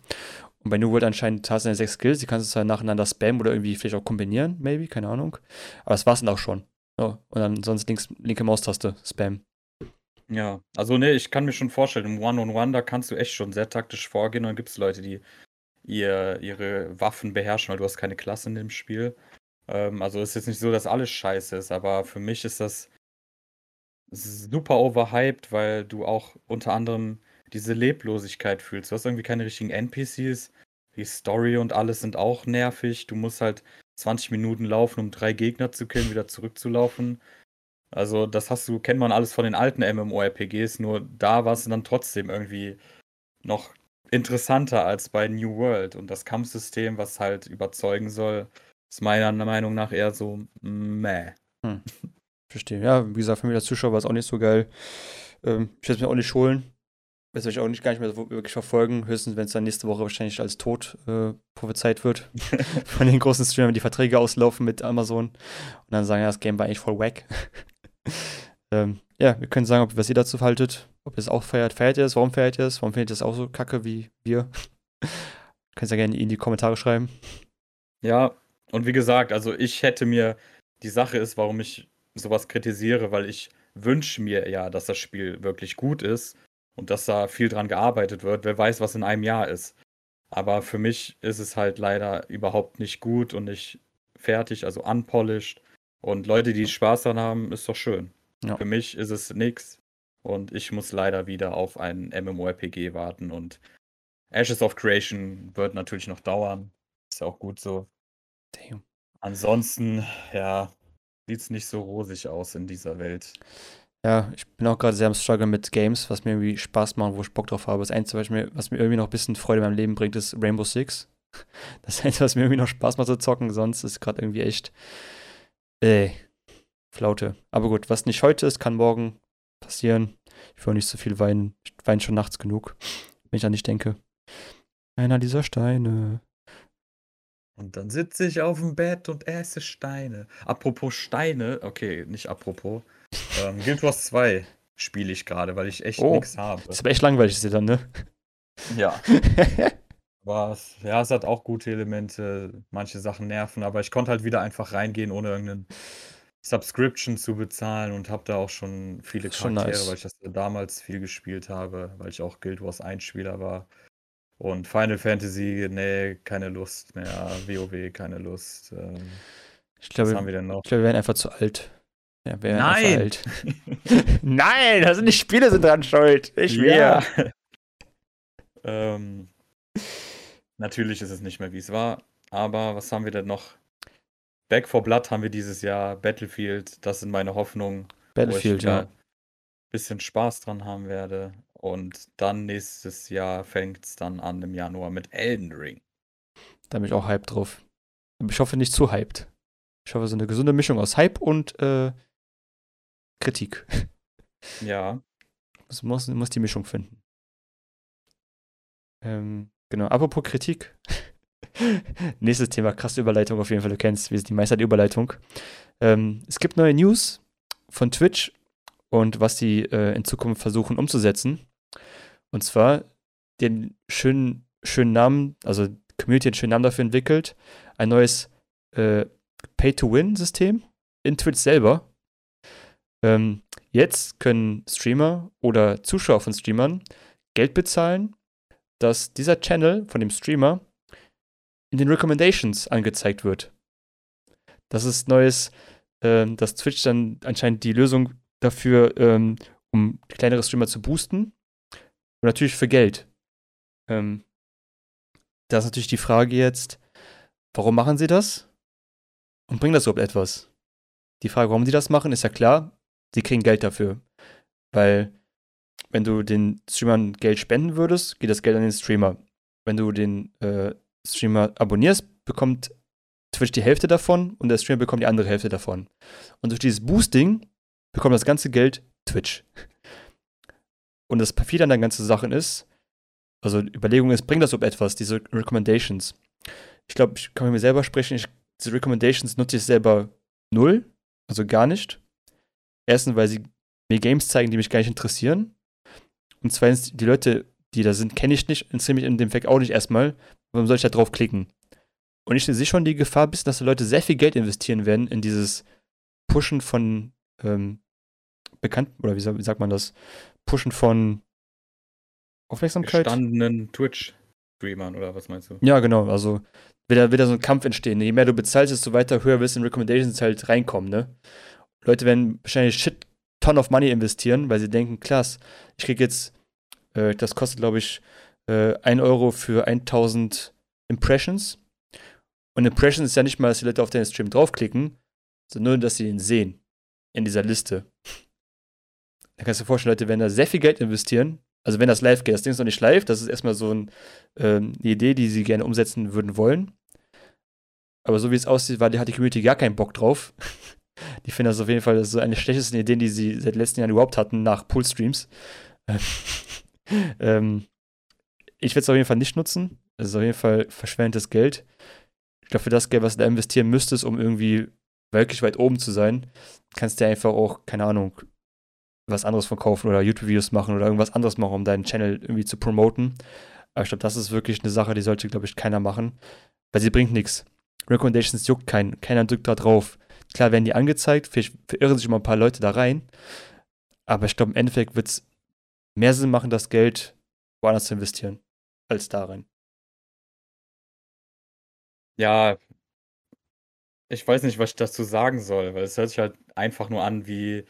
Und bei New World anscheinend hast du deine 6 Skills, die kannst du zwar nacheinander spammen oder irgendwie vielleicht auch kombinieren, maybe, keine Ahnung. Aber das war es dann auch schon. So, und dann sonst linke Maustaste, Spam. Ja, also ne, ich kann mir schon vorstellen, im One-on-One, da kannst du echt schon sehr taktisch vorgehen. Und dann gibt es Leute, die ihre Waffen beherrschen, weil du hast keine Klasse in dem Spiel. Also ist jetzt nicht so, dass alles scheiße ist, aber für mich ist das super overhyped, weil du auch unter anderem diese Leblosigkeit fühlst. Du hast irgendwie keine richtigen NPCs. Die Story und alles sind auch nervig. Du musst halt 20 Minuten laufen, um 3 Gegner zu killen, wieder zurückzulaufen. Also, das kennt man alles von den alten MMORPGs, nur da war es dann trotzdem irgendwie noch interessanter als bei New World. Und das Kampfsystem, was halt überzeugen soll, ist meiner Meinung nach eher so meh. Hm. Verstehe. Ja, wie gesagt, für mich als Zuschauer war es auch nicht so geil. Ich werde es mir auch nicht holen. Das werde ich auch gar nicht mehr so wirklich verfolgen. Höchstens, wenn es dann nächste Woche wahrscheinlich als tot prophezeit wird. Von den großen Streamern, die Verträge auslaufen mit Amazon. Und dann sagen, ja, das Game war eigentlich voll wack. Ja, wir können sagen, was ihr dazu haltet. Ob ihr es auch feiert ihr es? Warum feiert ihr es? Warum findet ihr es auch so kacke wie wir? Könnt ihr ja gerne in die Kommentare schreiben. Ja, und wie gesagt, also ich hätte mir, die Sache ist, warum ich sowas kritisiere, weil ich wünsche mir ja, dass das Spiel wirklich gut ist. Und dass da viel dran gearbeitet wird. Wer weiß, was in einem Jahr ist. Aber für mich ist es halt leider überhaupt nicht gut und nicht fertig, also unpolished. Und Leute, die Spaß daran haben, ist doch schön. Ja. Für mich ist es nix. Und ich muss leider wieder auf einen MMORPG warten. Und Ashes of Creation wird natürlich noch dauern. Ist ja auch gut so. Damn. Ansonsten, ja, sieht's nicht so rosig aus in dieser Welt. Ja, ich bin auch gerade sehr am Struggle mit Games, was mir irgendwie Spaß macht, wo ich Bock drauf habe. Das Einzige, was mir irgendwie noch ein bisschen Freude beim Leben bringt, ist Rainbow Six. Das Einzige, was mir irgendwie noch Spaß macht zu zocken, sonst ist gerade irgendwie echt Flaute. Aber gut, was nicht heute ist, kann morgen passieren. Ich will auch nicht so viel weinen. Ich weine schon nachts genug, wenn ich an dich denke. Einer dieser Steine. Und dann sitze ich auf dem Bett und esse Steine. Apropos Steine, okay, nicht apropos. Guild Wars 2 spiele ich gerade, weil ich echt nichts habe. Das ist aber echt langweilig, ist ja dann, ne? Ja. Ja, es hat auch gute Elemente, manche Sachen nerven, aber ich konnte halt wieder einfach reingehen, ohne irgendeine Subscription zu bezahlen und habe da auch schon viele Charaktere, nice. Weil ich das damals viel gespielt habe, weil ich auch Guild Wars 1 Spieler war. Und Final Fantasy, nee, keine Lust mehr. WoW, keine Lust. Was haben wir denn noch? Ich glaube, wir wären einfach zu alt. Ja, nein! Nein, das sind nicht Spiele, sind dran schuld. Ich wäre. Ja. Natürlich ist es nicht mehr, wie es war. Aber was haben wir denn noch? Back 4 Blood haben wir dieses Jahr. Battlefield, das sind meine Hoffnungen. Battlefield, wo ich ein bisschen Spaß dran haben werde. Und dann nächstes Jahr fängt es dann an im Januar mit Elden Ring. Da bin ich auch hyped drauf. Aber ich hoffe nicht zu hyped. Ich hoffe, so eine gesunde Mischung aus Hype und Kritik. Ja. Muss die Mischung finden. Genau, apropos Kritik. Nächstes Thema, krasse Überleitung auf jeden Fall. Du kennst, wir sind die Meister der Überleitung. Es gibt neue News von Twitch und was die in Zukunft versuchen umzusetzen. Und zwar den schönen Namen, also Community einen schönen Namen dafür entwickelt, ein neues Pay-to-Win-System in Twitch selber. Jetzt können Streamer oder Zuschauer von Streamern Geld bezahlen, dass dieser Channel von dem Streamer in den Recommendations angezeigt wird. Das ist Neues, dass Twitch dann anscheinend die Lösung dafür, um kleinere Streamer zu boosten. Und natürlich für Geld. Da ist natürlich die Frage jetzt, warum machen sie das? Und bringt das überhaupt etwas? Die Frage, warum die das machen, ist ja klar, die kriegen Geld dafür. Weil, wenn du den Streamern Geld spenden würdest, geht das Geld an den Streamer. Wenn du den Streamer abonnierst, bekommt Twitch die Hälfte davon und der Streamer bekommt die andere Hälfte davon. Und durch dieses Boosting bekommt das ganze Geld Twitch. Und das perfide an der ganzen Sache ist, also Überlegung ist, bringt das überhaupt etwas, diese Recommendations? Ich glaube, ich kann mit mir selber sprechen, diese Recommendations nutze ich selber null, also gar nicht. Erstens, weil sie mir Games zeigen, die mich gar nicht interessieren. Und zweitens, die Leute, die da sind, kenne ich nicht, interessieren mich in dem Fact auch nicht erstmal. Warum soll ich da drauf klicken? Und ich sehe schon die Gefahr, dass die Leute sehr viel Geld investieren werden in dieses Pushen von bekannt, oder wie sagt man das? Pushen von Aufmerksamkeit? Gestandenen Twitch-Streamern, oder was meinst du? Ja, genau, also wird da so ein Kampf entstehen. Je mehr du bezahlst, desto weiter höher wirst du in Recommendations halt reinkommen, ne? Leute werden wahrscheinlich Ton of Money investieren, weil sie denken, klasse, ich krieg jetzt, das kostet, glaube ich, 1 Euro für 1000 Impressions. Und Impressions ist ja nicht mal, dass die Leute auf deinen Stream draufklicken, sondern nur, dass sie ihn sehen in dieser Liste. Da kannst du dir vorstellen, Leute werden da sehr viel Geld investieren. Also wenn das live geht, das Ding ist noch nicht live, das ist erstmal so eine Idee, die sie gerne umsetzen würden wollen. Aber so wie es aussieht, hat die Community gar keinen Bock drauf. Die finden das auf jeden Fall, das ist so eine der schlechtesten Ideen, die sie seit letzten Jahren überhaupt hatten, nach Poolstreams. Ich werde es auf jeden Fall nicht nutzen. Es ist auf jeden Fall verschwendetes Geld. Ich glaube, für das Geld, was du da investieren müsstest, um irgendwie wirklich weit oben zu sein, kannst du dir einfach auch, keine Ahnung, was anderes verkaufen oder YouTube-Videos machen oder irgendwas anderes machen, um deinen Channel irgendwie zu promoten. Aber ich glaube, das ist wirklich eine Sache, die sollte, glaube ich, keiner machen, weil sie bringt nichts. Recommendations juckt keinen. Keiner drückt da drauf. Klar werden die angezeigt, vielleicht verirren sich immer ein paar Leute da rein, aber ich glaube, im Endeffekt wird es mehr Sinn machen, das Geld woanders zu investieren, als da rein. Ja, ich weiß nicht, was ich dazu sagen soll, weil es hört sich halt einfach nur an wie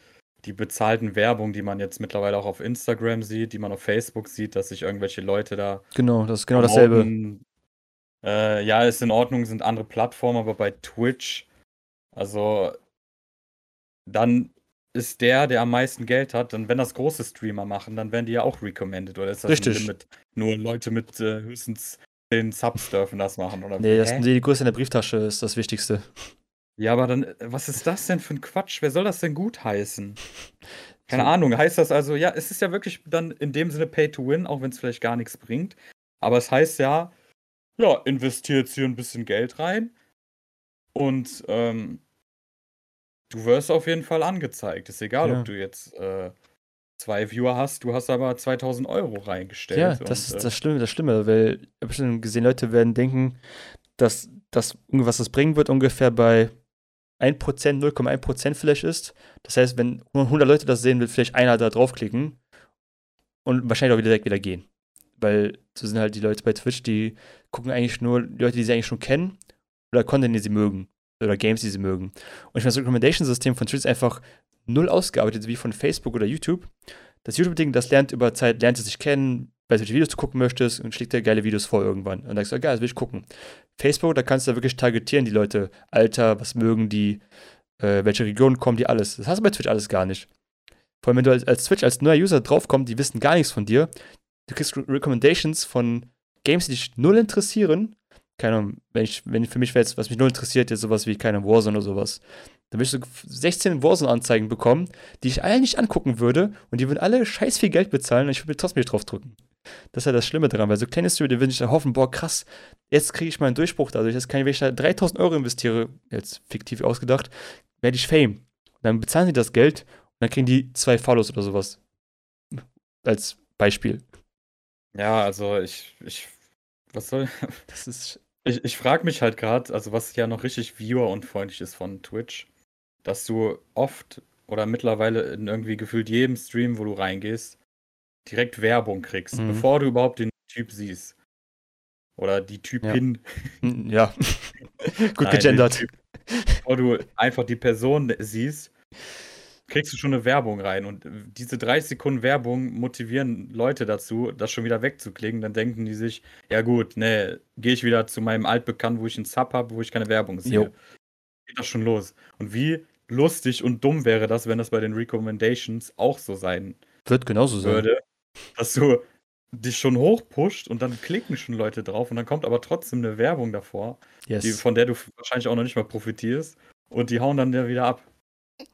die bezahlten Werbung, die man jetzt mittlerweile auch auf Instagram sieht, die man auf Facebook sieht, dass sich irgendwelche Leute da... Genau, das ist genau dasselbe. Ja, ist in Ordnung, sind andere Plattformen, aber bei Twitch... Also, dann ist der am meisten Geld hat, und wenn das große Streamer machen, dann werden die ja auch recommended, oder ist das richtig? Nur Leute mit höchstens 10 Subs dürfen das machen, oder? Nee, die Größe in der Brieftasche ist das Wichtigste. Ja, aber dann, was ist das denn für ein Quatsch? Wer soll das denn gutheißen? Keine Ahnung, heißt das also, ja, es ist ja wirklich dann in dem Sinne Pay to Win, auch wenn es vielleicht gar nichts bringt, aber es heißt ja, investier jetzt hier ein bisschen Geld rein und, du wirst auf jeden Fall angezeigt. Ist egal, ja, ob du jetzt 2 Viewer hast, du hast aber 2000 Euro reingestellt. Ja, das ist das Schlimme, weil ich habe schon gesehen, Leute werden denken, dass das, was das bringen wird, ungefähr bei 1%, 0,1% vielleicht ist. Das heißt, wenn 100 Leute das sehen, wird vielleicht einer da draufklicken und wahrscheinlich auch direkt wieder gehen. Weil so sind halt die Leute bei Twitch, die gucken eigentlich nur die Leute, die sie eigentlich schon kennen oder Content, den sie mögen. Oder Games, die sie mögen. Und ich meine, das Recommendation-System von Twitch ist einfach null ausgearbeitet, wie von Facebook oder YouTube. Das YouTube-Ding, das lernt über Zeit, lernt es sich kennen, weiß, welche Videos du gucken möchtest und schlägt dir geile Videos vor irgendwann. Und dann sagst du, geil, das will ich gucken. Facebook, da kannst du da wirklich targetieren, die Leute. Alter, was mögen die, welche Regionen kommen die, alles. Das hast du bei Twitch alles gar nicht. Vor allem, wenn du als Twitch, als neuer User draufkommst, die wissen gar nichts von dir. Du kriegst Recommendations von Games, die dich null interessieren. Keine Ahnung, wenn für mich wäre jetzt, was mich nur interessiert, jetzt sowas wie keine Warzone oder sowas, dann würde ich so 16 Warzone-Anzeigen bekommen, die ich alle nicht angucken würde und die würden alle scheiß viel Geld bezahlen und ich würde trotzdem nicht drauf drücken. Das ist ja das Schlimme daran, weil so kleine Streamer, die würden sich dann hoffen, boah krass, jetzt kriege ich mal einen Durchbruch dadurch, dass wenn ich da 3000 Euro investiere, jetzt fiktiv ausgedacht, werde ich Fame. Und dann bezahlen sie das Geld und dann kriegen die 2 Follows oder sowas. Als Beispiel. Ja, also was soll das ist... Ich frage mich halt gerade, also was ja noch richtig viewer-unfreundlich ist von Twitch, dass du oft oder mittlerweile in irgendwie gefühlt jedem Stream, wo du reingehst, direkt Werbung kriegst, bevor du überhaupt den Typ siehst. Oder die Typin. Ja. Gut gegendert. Bevor du einfach die Person siehst, kriegst du schon eine Werbung rein. Und diese 30 Sekunden Werbung motivieren Leute dazu, das schon wieder wegzuklicken. Dann denken die sich, ja gut, ne, gehe ich wieder zu meinem Altbekannten, wo ich einen Sub habe, wo ich keine Werbung sehe. Jo. Geht das schon los. Und wie lustig und dumm wäre das, wenn das bei den Recommendations auch so sein wird, genauso würde, dass du dich schon hochpusht und dann klicken schon Leute drauf und dann kommt aber trotzdem eine Werbung davor, von der du wahrscheinlich auch noch nicht mal profitierst und die hauen dann wieder ab.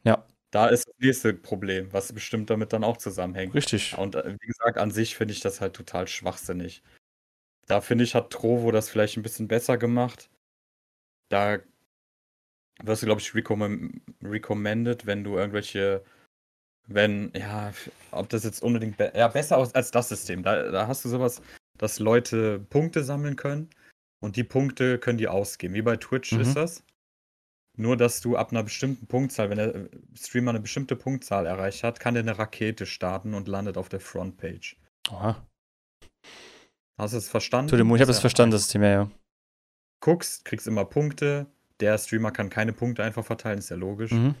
Ja. Da ist das nächste Problem, was bestimmt damit dann auch zusammenhängt. Richtig. Und wie gesagt, an sich finde ich das halt total schwachsinnig. Da finde ich, hat Trovo das vielleicht ein bisschen besser gemacht. Da wirst du, glaube ich, recommended, wenn du ob das jetzt unbedingt besser als das System. Da hast du sowas, dass Leute Punkte sammeln können und die Punkte können die ausgeben. Wie bei Twitch ist das. Nur, dass du ab einer bestimmten Punktzahl, wenn der Streamer eine bestimmte Punktzahl erreicht hat, kann der eine Rakete starten und landet auf der Frontpage. Aha. Hast du es verstanden? Ich habe das verstanden, das Thema, ja. Guckst, kriegst immer Punkte. Der Streamer kann keine Punkte einfach verteilen, ist ja logisch. Mhm.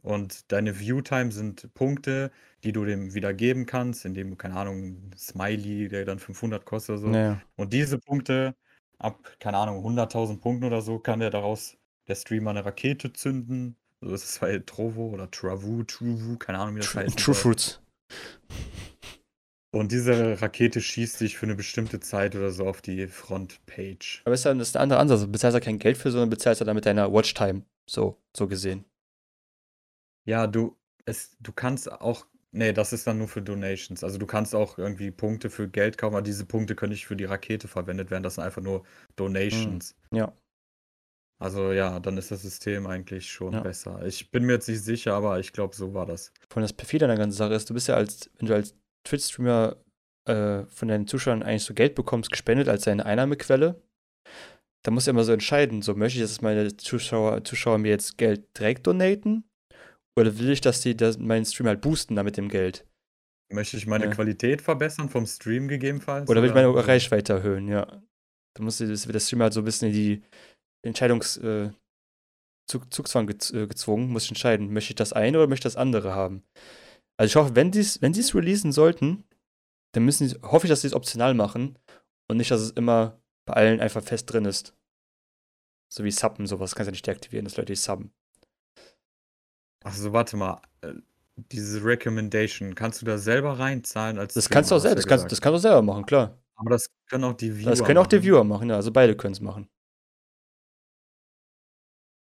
Und deine Viewtime sind Punkte, die du dem wieder geben kannst, indem du, keine Ahnung, Smiley, der dann 500 kostet oder so. Ja. Und diese Punkte, ab, keine Ahnung, 100.000 Punkten oder so, kann der daraus, der Streamer, eine Rakete zünden. So ist es bei Trovo oder Travu, keine Ahnung, wie das heißt. True Fruits. Und diese Rakete schießt dich für eine bestimmte Zeit oder so auf die Frontpage. Aber das ist ein anderer Ansatz. Du bezahlst ja kein Geld für, sondern bezahlst ja dann mit deiner Watchtime. So gesehen. Ja, du kannst auch. Nee, das ist dann nur für Donations. Also du kannst auch irgendwie Punkte für Geld kaufen, aber diese Punkte können nicht für die Rakete verwendet werden. Das sind einfach nur Donations. Ja. Also ja, dann ist das System eigentlich schon besser. Ich bin mir jetzt nicht sicher, aber ich glaube, so war das. Vor allem das perfide an der ganzen Sache ist, du bist ja wenn du als Twitch-Streamer von deinen Zuschauern eigentlich so Geld bekommst, gespendet als deine Einnahmequelle, da musst du immer so entscheiden, so möchte ich, dass meine Zuschauer mir jetzt Geld direkt donaten oder will ich, dass die meinen Stream halt boosten damit dem Geld? Möchte ich meine Qualität verbessern vom Stream gegebenenfalls? Oder will ich meine Reichweite erhöhen, ja. Da muss der Streamer halt so ein bisschen in die Entscheidungszugzwang gezwungen, muss ich entscheiden, möchte ich das eine oder möchte ich das andere haben? Also ich hoffe, wenn sie es releasen sollten, dann hoffe ich, dass sie es optional machen und nicht, dass es immer bei allen einfach fest drin ist. So wie Subben, sowas kannst du ja nicht deaktivieren, dass Leute die subben. Achso, warte mal. Diese Recommendation, kannst du da selber reinzahlen? Das kannst du auch selber, das kannst du selber machen, klar. Aber das können auch die Viewer machen. Ja, also beide können es machen.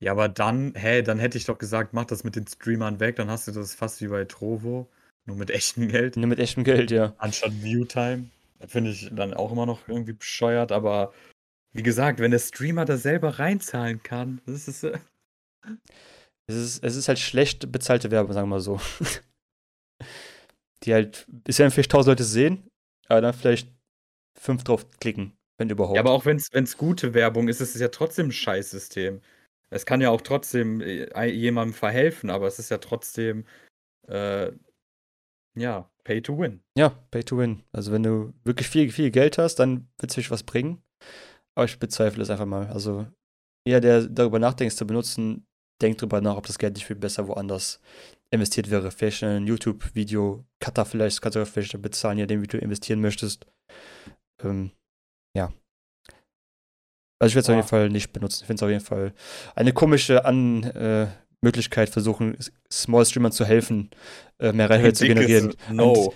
Ja, aber dann hätte ich doch gesagt, mach das mit den Streamern weg, dann hast du das fast wie bei Trovo, nur mit echtem Geld. Nur mit echtem Geld, ja. Anstatt Viewtime. Das finde ich dann auch immer noch irgendwie bescheuert, aber wie gesagt, wenn der Streamer da selber reinzahlen kann, das ist es ist halt schlecht bezahlte Werbung, sagen wir mal so. Die halt, es werden vielleicht 1000 Leute sehen, aber dann vielleicht 5 drauf klicken, wenn überhaupt. Ja, aber auch wenn es gute Werbung ist, ist es ja trotzdem ein Scheißsystem. Es kann ja auch trotzdem jemandem verhelfen, aber es ist ja trotzdem, pay to win. Ja, pay to win. Also wenn du wirklich viel, viel Geld hast, dann wird es dich was bringen. Aber ich bezweifle es einfach mal. Also jeder, der darüber nachdenkt, es zu benutzen, denkt drüber nach, ob das Geld nicht viel besser woanders investiert wäre. Vielleicht in ein YouTube-Video, Cutter vielleicht, kannst du vielleicht bezahlen, je nachdem, wie du investieren möchtest. Also ich werde es auf jeden Fall nicht benutzen. Ich finde es auf jeden Fall eine komische Möglichkeit, versuchen, Small Streamern zu helfen, mehr Reichweite zu generieren. I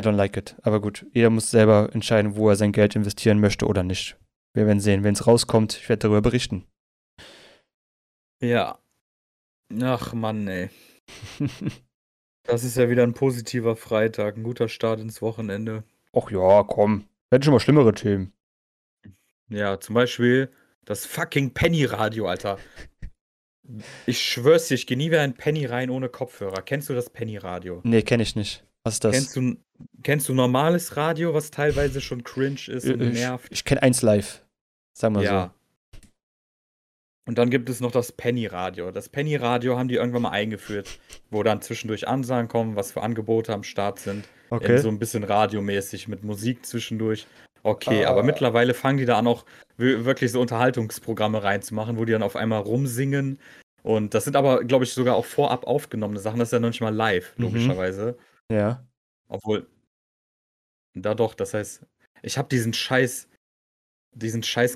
don't like it. Aber gut, jeder muss selber entscheiden, wo er sein Geld investieren möchte oder nicht. Wir werden sehen, wenn es rauskommt. Ich werde darüber berichten. Ja. Ach Mann, ey. Das ist ja wieder ein positiver Freitag. Ein guter Start ins Wochenende. Ach ja, komm. Wir hätten schon mal schlimmere Themen. Ja, zum Beispiel das fucking Penny-Radio, Alter. Ich schwör's dir, ich gehe nie wieder in Penny rein ohne Kopfhörer. Kennst du das Penny-Radio? Nee, kenn ich nicht. Was ist das? Kennst du normales Radio, was teilweise schon cringe ist und nervt? Ich kenn 1Live, sagen wir so. Und dann gibt es noch das Penny-Radio. Das Penny-Radio haben die irgendwann mal eingeführt, wo dann zwischendurch Ansagen kommen, was für Angebote am Start sind. Okay. So ein bisschen radiomäßig mit Musik zwischendurch. Okay, aber mittlerweile fangen die da an, auch wirklich so Unterhaltungsprogramme reinzumachen, wo die dann auf einmal rumsingen. Und das sind aber, glaube ich, sogar auch vorab aufgenommene Sachen. Das ist ja noch nicht mal live, logischerweise. Ja. Obwohl, das heißt, ich habe diesen scheiß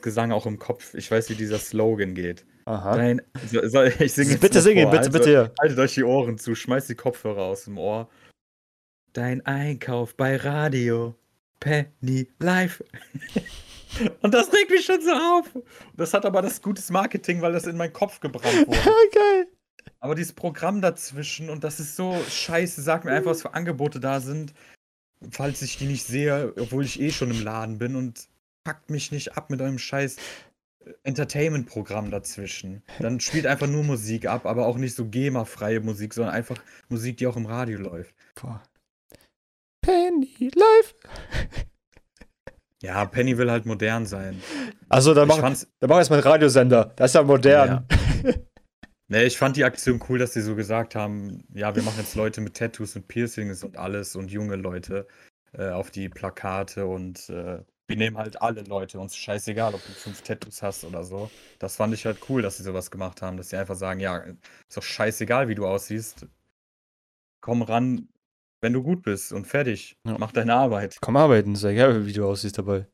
Gesang auch im Kopf. Ich weiß, wie dieser Slogan geht. Aha. Nein, ich singe jetzt bitte singen, bitte. Haltet euch die Ohren zu, schmeißt die Kopfhörer aus dem Ohr. Dein Einkauf bei Radio Penny Live. Und das regt mich schon so auf. Das hat aber das gutes Marketing, weil das in meinen Kopf gebrannt wurde. Geil. Aber dieses Programm dazwischen und das ist so scheiße. Sag mir einfach, was für Angebote da sind, falls ich die nicht sehe, obwohl ich eh schon im Laden bin, und packt mich nicht ab mit eurem scheiß Entertainment-Programm dazwischen. Dann spielt einfach nur Musik ab, aber auch nicht so GEMA-freie Musik, sondern einfach Musik, die auch im Radio läuft. Boah. Penny Live. Ja, Penny will halt modern sein. Achso, dann mach erstmal einen Radiosender. Das ist ja modern. Ja. Nee, ich fand die Aktion cool, dass sie so gesagt haben, ja, wir machen jetzt Leute mit Tattoos und Piercings und alles und junge Leute auf die Plakate und wir nehmen halt alle Leute. Uns ist scheißegal, ob du 5 Tattoos hast oder so. Das fand ich halt cool, dass sie sowas gemacht haben, dass sie einfach sagen, ja, ist doch scheißegal, wie du aussiehst. Komm ran, wenn du gut bist und fertig. Ja. Mach deine Arbeit. Komm arbeiten, ist ja egal, wie du aussiehst dabei.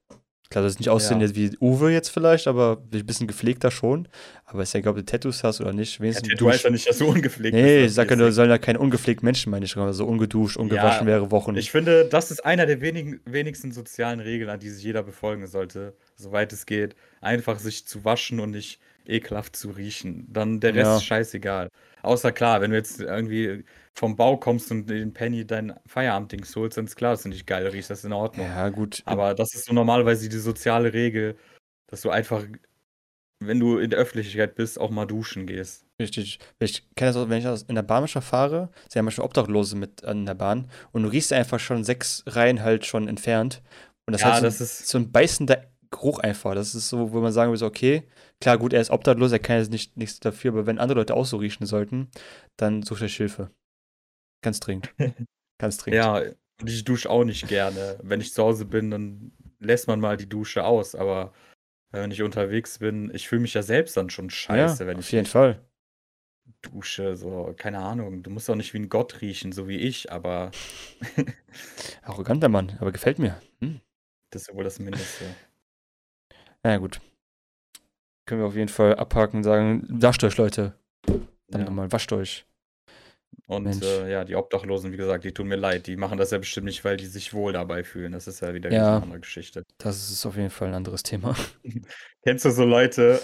Klar, das ist nicht aussehen jetzt wie Uwe jetzt vielleicht, aber ein bisschen gepflegter schon. Aber ist ja egal, ob du Tattoos hast oder nicht. Wenigstens ja, du weißt ja nicht, dass du ungepflegt bist. Nee, ich sag ja, du sollen ja keine ungepflegten Menschen, meine ich, so also ungeduscht, ungewaschen wäre Wochen. Ich finde, das ist einer der wenigsten sozialen Regeln, an die sich jeder befolgen sollte, soweit es geht. Einfach sich zu waschen und nicht ekelhaft zu riechen. Dann der Rest ist scheißegal. Außer klar, wenn du jetzt irgendwie vom Bau kommst und den Penny dein Feierabenddings holst, dann ist klar, dass du nicht geil riechst, das ist in Ordnung. Ja, gut. Aber das ist so normalerweise die soziale Regel, dass du einfach, wenn du in der Öffentlichkeit bist, auch mal duschen gehst. Richtig. Ich kenne das auch, wenn ich in der Bahn manchmal fahre, sind ja manchmal Obdachlose mit in der Bahn und du riechst einfach schon 6 Reihen halt schon entfernt. Und das heißt, das ist so ein beißender Geruch einfach. Das ist so, wo man sagen würde, okay, klar, gut, er ist obdachlos, er kann jetzt nichts dafür, aber wenn andere Leute auch so riechen sollten, dann sucht er Hilfe. Ganz dringend. Ganz dringend. Ja, und ich dusche auch nicht gerne. Wenn ich zu Hause bin, dann lässt man mal die Dusche aus, aber wenn ich unterwegs bin, ich fühle mich ja selbst dann schon scheiße, ja, wenn ich auf jeden Fall dusche, so, keine Ahnung. Du musst auch nicht wie ein Gott riechen, so wie ich, aber arroganter Mann, aber gefällt mir. Das ist ja wohl das Mindeste. Naja, gut. Können wir auf jeden Fall abhaken und sagen, wascht euch, Leute. Dann nochmal, wascht euch. Und ja, die Obdachlosen, wie gesagt, die tun mir leid. Die machen das ja bestimmt nicht, weil die sich wohl dabei fühlen. Das ist ja wieder eine andere Geschichte. Das ist auf jeden Fall ein anderes Thema. Kennst du so Leute,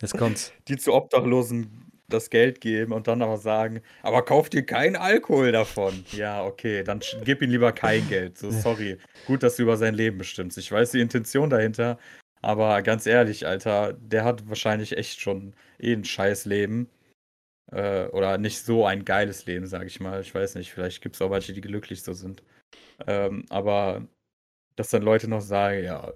jetzt kommt's, die zu Obdachlosen das Geld geben und dann aber sagen, aber kauft dir keinen Alkohol davon. Ja, okay, dann gib ihm lieber kein Geld. So, sorry. Gut, dass du über sein Leben bestimmst. Ich weiß die Intention dahinter, aber ganz ehrlich, Alter, der hat wahrscheinlich echt schon ein scheiß Leben. Oder nicht so ein geiles Leben, sag ich mal. Ich weiß nicht, vielleicht gibt es auch welche, die glücklich so sind. Aber dass dann Leute noch sagen, ja,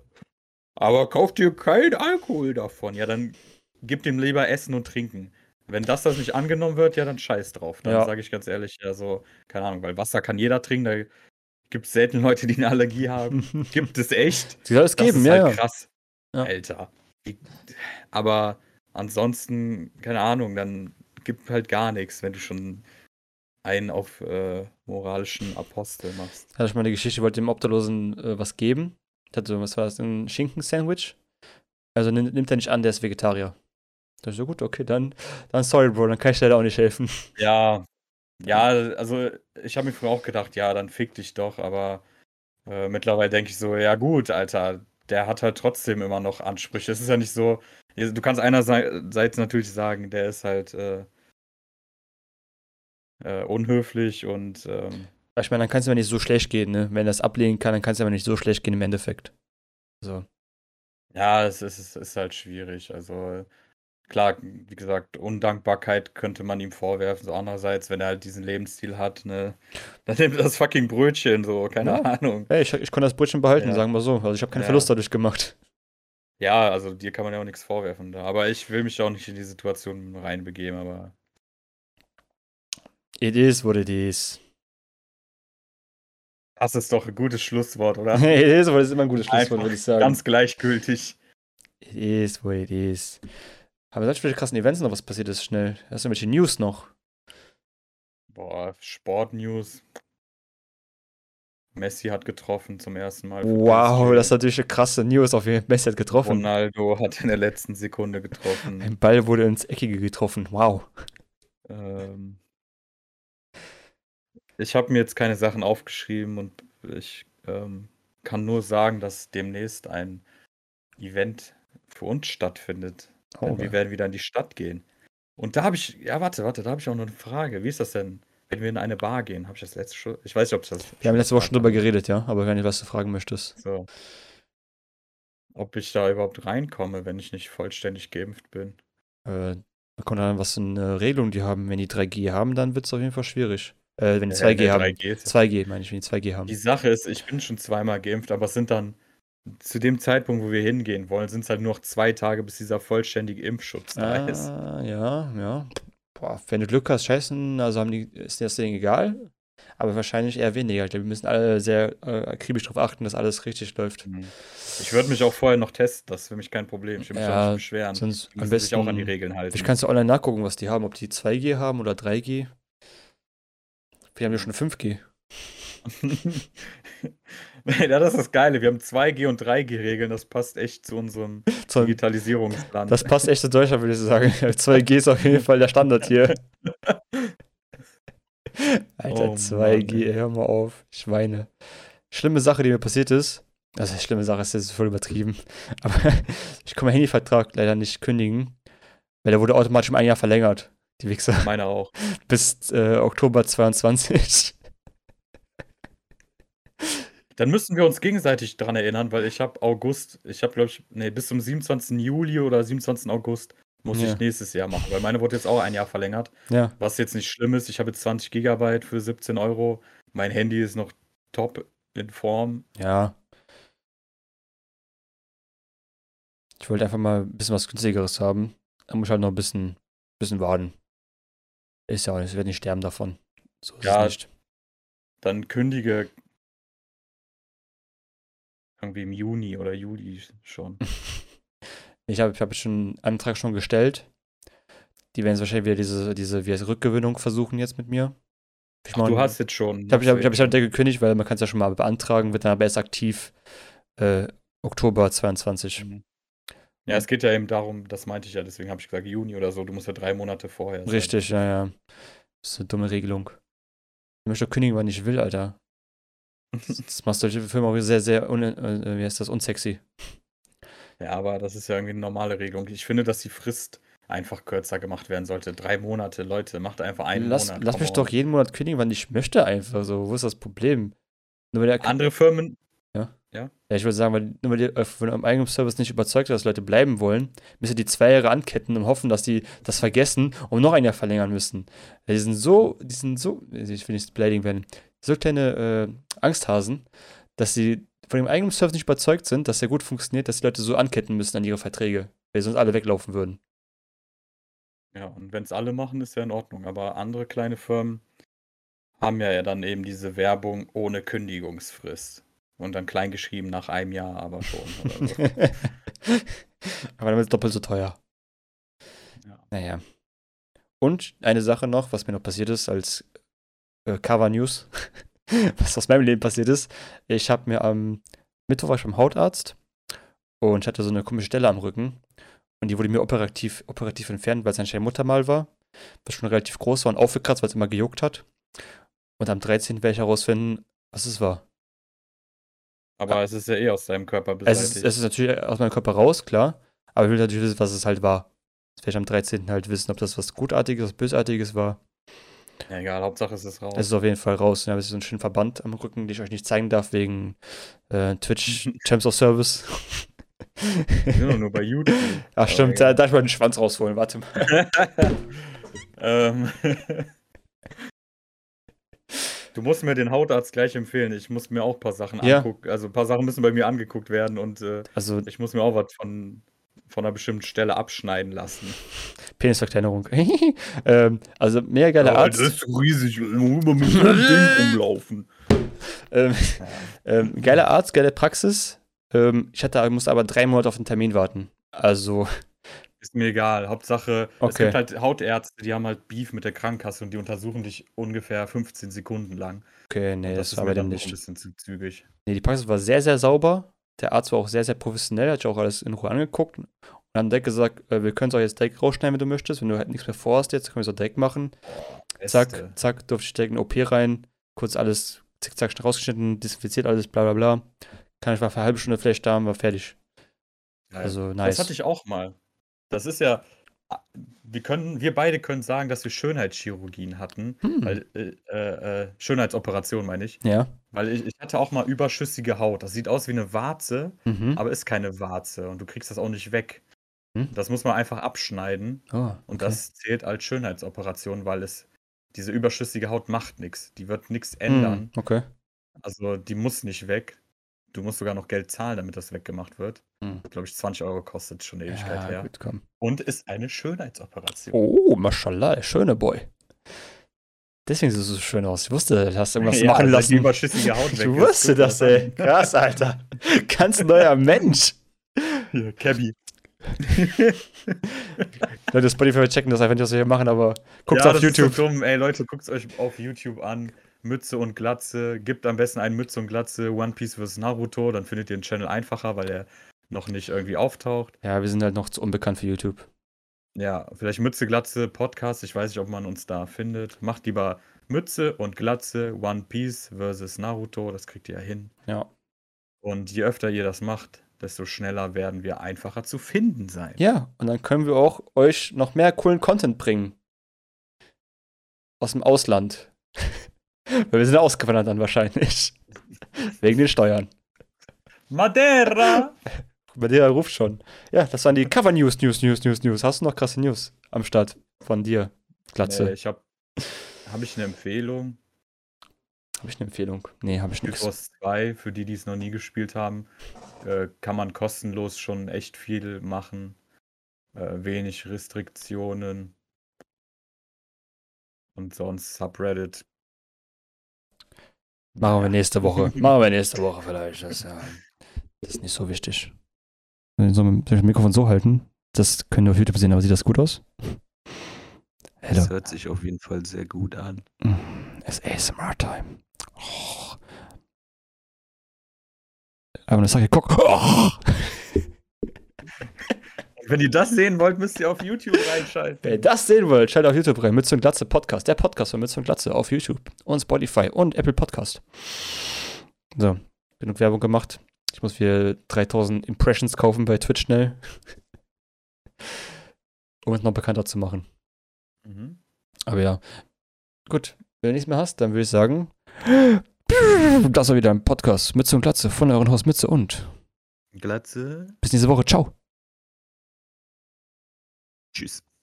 aber kauft dir keinen Alkohol davon. Ja, dann gib dem lieber Essen und Trinken. Wenn das nicht angenommen wird, ja, dann scheiß drauf. Dann sage ich ganz ehrlich, ja, so, keine Ahnung, weil Wasser kann jeder trinken, da gibt es selten Leute, die eine Allergie haben. Gibt es echt. Sie soll es geben, ist halt krass. Ja. Alter. Aber ansonsten, keine Ahnung, dann gibt halt gar nichts, wenn du schon einen auf moralischen Apostel machst. Hatte ich mal eine Geschichte, wollte dem Obdachlosen was geben. Ich hatte so, was war das, ein Schinkensandwich. Also nimmt er nicht an, der ist Vegetarier. Da ist so, gut, okay, dann sorry, Bro, dann kann ich dir da auch nicht helfen. Ja, also ich habe mir früher auch gedacht, ja, dann fick dich doch, aber mittlerweile denke ich so, ja gut, Alter, der hat halt trotzdem immer noch Ansprüche. Es ist ja nicht so, du kannst einerseits natürlich sagen, der ist halt unhöflich und ich meine, dann kann es ja nicht so schlecht gehen, ne? Wenn er das ablehnen kann, dann kann es ja nicht so schlecht gehen im Endeffekt. So. Ja, es ist halt schwierig. Also klar, wie gesagt, Undankbarkeit könnte man ihm vorwerfen. So andererseits, wenn er halt diesen Lebensstil hat, ne, dann nimmt er das fucking Brötchen, so, keine Ahnung. Hey, ich konnte das Brötchen behalten, sagen wir so. Also ich habe keinen Verlust dadurch gemacht. Ja, also dir kann man ja auch nichts vorwerfen. Da. Aber ich will mich auch nicht in die Situation reinbegeben, aber it is what it is. Das ist doch ein gutes Schlusswort, oder? It is what it is, immer ein gutes Schlusswort, würde ich sagen. Ganz gleichgültig. It is what it is. Aber sonst welche krassen Events noch, was passiert ist schnell? Hast du irgendwelche News noch? Boah, Sport-News. Messi hat getroffen zum ersten Mal. Wow, das ist natürlich eine krasse News. Auf jeden Fall, Messi hat getroffen. Ronaldo hat in der letzten Sekunde getroffen. Ein Ball wurde ins Eckige getroffen. Wow. Ich habe mir jetzt keine Sachen aufgeschrieben und ich kann nur sagen, dass demnächst ein Event für uns stattfindet. Denn wir werden wieder in die Stadt gehen. Und da habe ich, da habe ich auch noch eine Frage. Wie ist das denn, wenn wir in eine Bar gehen? Habe ich das letzte schon? Ich weiß nicht, ob das. Wir haben letzte Woche schon drüber geredet, ja. Aber wenn ich was du fragen möchtest. So. Ob ich da überhaupt reinkomme, wenn ich nicht vollständig geimpft bin. Da kommt dann was in Regelung, die haben. Wenn die 3G haben, dann wird es auf jeden Fall schwierig. wenn die 2G haben. 2G meine ich, wenn die 2G haben. Die Sache ist, ich bin schon zweimal geimpft, aber es sind dann zu dem Zeitpunkt, wo wir hingehen wollen, sind es halt nur noch 2 Tage, bis dieser vollständige Impfschutz da ist. Ja. Boah, wenn du Glück hast, scheißen, also haben die, ist das denen egal, aber wahrscheinlich eher weniger. Ich glaube, wir müssen alle sehr akribisch darauf achten, dass alles richtig läuft. Ich würde mich auch vorher noch testen, das ist für mich kein Problem. Ich will mich auch nicht beschweren. Sonst am besten sich auch an die Regeln halten. Ich kann ja online nachgucken, was die haben, ob die 2G haben oder 3G. Wir haben ja schon 5G. Ja, das ist das Geile. Wir haben 2G- und 3G-Regeln. Das passt echt zu unserem Digitalisierungsland. Das passt echt zu Deutschland, würde ich sagen. 2G ist auf jeden Fall der Standard hier. Alter, oh, 2G, Mann. Hör mal auf. Ich weine. Schlimme Sache, die mir passiert ist. Also, schlimme Sache ist jetzt voll übertrieben. Aber ich kann meinen Handyvertrag leider nicht kündigen, weil der wurde automatisch um 1 Jahr verlängert. Die Wichser. Meiner auch. Bis Oktober 22. Dann müssten wir uns gegenseitig dran erinnern, weil ich habe bis zum 27. Juli oder 27. August muss ich nächstes Jahr machen, weil meine wurde jetzt auch 1 Jahr verlängert, was jetzt nicht schlimm ist. Ich habe jetzt 20 Gigabyte für 17 Euro, mein Handy ist noch top in Form. Ja. Ich wollte einfach mal ein bisschen was günstigeres haben, da muss ich halt noch ein bisschen warten. Ist ja auch nicht, ich werde nicht sterben davon. So ist es nicht. Dann kündige irgendwie im Juni oder Juli schon. Ich hab schon einen Antrag schon gestellt. Die werden wahrscheinlich wieder diese Rückgewinnung versuchen jetzt mit mir. Du hast jetzt schon. Ich hab gekündigt, weil man kann es ja schon mal beantragen, wird dann aber erst aktiv Oktober 22. Mhm. Ja, es geht ja eben darum, das meinte ich ja, deswegen habe ich gesagt Juni oder so, du musst ja 3 Monate vorher sein. Richtig, ja. Das ist eine dumme Regelung. Ich möchte doch kündigen, wann ich will, Alter. Das macht solche Filme auch sehr, sehr unsexy. Ja, aber das ist ja irgendwie eine normale Regelung. Ich finde, dass die Frist einfach kürzer gemacht werden sollte. 3 Monate, Leute, macht einfach einen Monat. Lass mich doch jeden Monat kündigen, wann ich möchte einfach so. Wo ist das Problem? Nur der andere Firmen... Ja, ich würde sagen, wenn du am eigenen Service nicht überzeugt bist, dass Leute bleiben wollen, müssen ihr die 2 Jahre anketten und hoffen, dass die das vergessen und noch 1 Jahr verlängern müssen. Weil die sind so, ich will nicht beleidigen werden, so kleine Angsthasen, dass sie von dem eigenen Service nicht überzeugt sind, dass der gut funktioniert, dass die Leute so anketten müssen an ihre Verträge, weil sonst alle weglaufen würden. Ja, und wenn es alle machen, ist ja in Ordnung, aber andere kleine Firmen haben ja dann eben diese Werbung ohne Kündigungsfrist. Und dann klein geschrieben nach 1 Jahr, aber schon. Oder so. Aber dann wird es doppelt so teuer. Ja. Naja. Und eine Sache noch, was mir noch passiert ist als Cover News, was aus meinem Leben passiert ist. Ich habe mir am Mittwoch war ich beim Hautarzt und ich hatte so eine komische Stelle am Rücken. Und die wurde mir operativ entfernt, weil es ein Scheinmuttermal war, was schon relativ groß war und aufgekratzt, weil es immer gejuckt hat. Und am 13. werde ich herausfinden, was es war. Aber es ist ja eh aus deinem Körper beseitigt. Es ist natürlich aus meinem Körper raus, klar. Aber ich will natürlich wissen, was es halt war. Das werde ich am 13. halt wissen, ob das was Gutartiges, was Bösartiges war. Ja, egal, Hauptsache es ist raus. Es ist auf jeden Fall raus. Ich habe so einen schönen Verband am Rücken, den ich euch nicht zeigen darf, wegen Twitch Champs of Service. Wir sind doch nur bei YouTube. Ach stimmt, da darf ich mal den Schwanz rausholen, warte mal. Du musst mir den Hautarzt gleich empfehlen. Ich muss mir auch ein paar Sachen angucken. Also ein paar Sachen müssen bei mir angeguckt werden und ich muss mir auch was von einer bestimmten Stelle abschneiden lassen. Penisverkleinerung. Also mega geiler Arzt. Das ist so riesig. Worüber mit dem Ding rumlaufen. Geiler Arzt, geile Praxis. Ich musste aber 3 Monate auf den Termin warten. Also... Ist mir egal. Hauptsache, Es gibt halt Hautärzte, die haben halt Beef mit der Krankenkasse und die untersuchen dich ungefähr 15 Sekunden lang. Okay, nee, das war mir dann nicht. Ein bisschen zu zügig. Nee, die Praxis war sehr, sehr sauber. Der Arzt war auch sehr, sehr professionell, hat sich auch alles in Ruhe angeguckt und dann direkt gesagt, wir können es auch jetzt direkt rausschneiden, wenn du möchtest. Wenn du halt nichts mehr vorhast jetzt, können wir es auch direkt machen. Beste. Zack, durfte ich direkt in den OP rein. Kurz alles zickzack rausgeschnitten, desinfiziert alles, bla bla bla. Ich war für eine halbe Stunde vielleicht da und war fertig. Ja, also nice. Das hatte ich auch mal. Das ist ja, wir beide können sagen, dass wir Schönheitschirurgien hatten, weil, Schönheitsoperationen meine ich. Ja. Weil ich hatte auch mal überschüssige Haut. Das sieht aus wie eine Warze, aber ist keine Warze und du kriegst das auch nicht weg. Das muss man einfach abschneiden und das zählt als Schönheitsoperation, weil es diese überschüssige Haut macht nichts. Die wird nichts ändern. Okay. Also die muss nicht weg. Du musst sogar noch Geld zahlen, damit das weggemacht wird. Glaube ich, 20 Euro kostet schon eine Ewigkeit her. Gut, komm. Und ist eine Schönheitsoperation. Oh, mashallah, schöne Boy. Deswegen sieht es so schön aus. Ich wusste, du hast irgendwas machen lassen. Die überschüssige Haut weg. Du wusstest das, ey. Krass, Alter. Ganz neuer Mensch. Ja, Cabby. Leute, Spotify checken das einfach nicht, was wir hier machen, aber guckt's auf YouTube. Ist so dumm, ey, Leute, guckt's euch auf YouTube an. Mütze und Glatze. Gebt am besten einen Mütze und Glatze, One Piece vs. Naruto, dann findet ihr den Channel einfacher, weil er noch nicht irgendwie auftaucht. Ja, wir sind halt noch zu unbekannt für YouTube. Ja, vielleicht Mütze, Glatze, Podcast. Ich weiß nicht, ob man uns da findet. Macht lieber Mütze und Glatze, One Piece vs. Naruto. Das kriegt ihr ja hin. Ja. Und je öfter ihr das macht, desto schneller werden wir einfacher zu finden sein. Ja, und dann können wir auch euch noch mehr coolen Content bringen. Aus dem Ausland. Weil wir sind ausgewandert dann wahrscheinlich. Wegen den Steuern. Madeira! Madeira ruft schon. Ja, das waren die Cover-News, News. Hast du noch krasse News am Start von dir, Glatze? Nee, ich hab ich eine Empfehlung? Nee, hab ich nichts. Mythos 2, für die es noch nie gespielt haben, kann man kostenlos schon echt viel machen. Wenig Restriktionen. Und sonst Subreddit. Machen wir nächste Woche. Vielleicht. Das ist nicht so wichtig. Wenn wir so mit dem Mikrofon so halten, das können wir auf YouTube sehen, aber sieht das gut aus? Hello. Das hört sich auf jeden Fall sehr gut an. Es ist ASMR-Time. Oh. Aber das sage ich, guck. Oh. Wenn ihr das sehen wollt, müsst ihr auf YouTube reinschalten. Wenn ihr das sehen wollt, schaltet auf YouTube rein. Mütze und Glatze Podcast. Der Podcast von Mütze und Glatze auf YouTube und Spotify und Apple Podcast. So, genug Werbung gemacht. Ich muss hier 3000 Impressions kaufen bei Twitch schnell. Um es noch bekannter zu machen. Mhm. Aber ja. Gut, wenn du nichts mehr hast, dann würde ich sagen, das war wieder ein Podcast. Mütze und Glatze von euren Haus Mütze und Glatze. Bis nächste Woche. Ciao. Tschüss.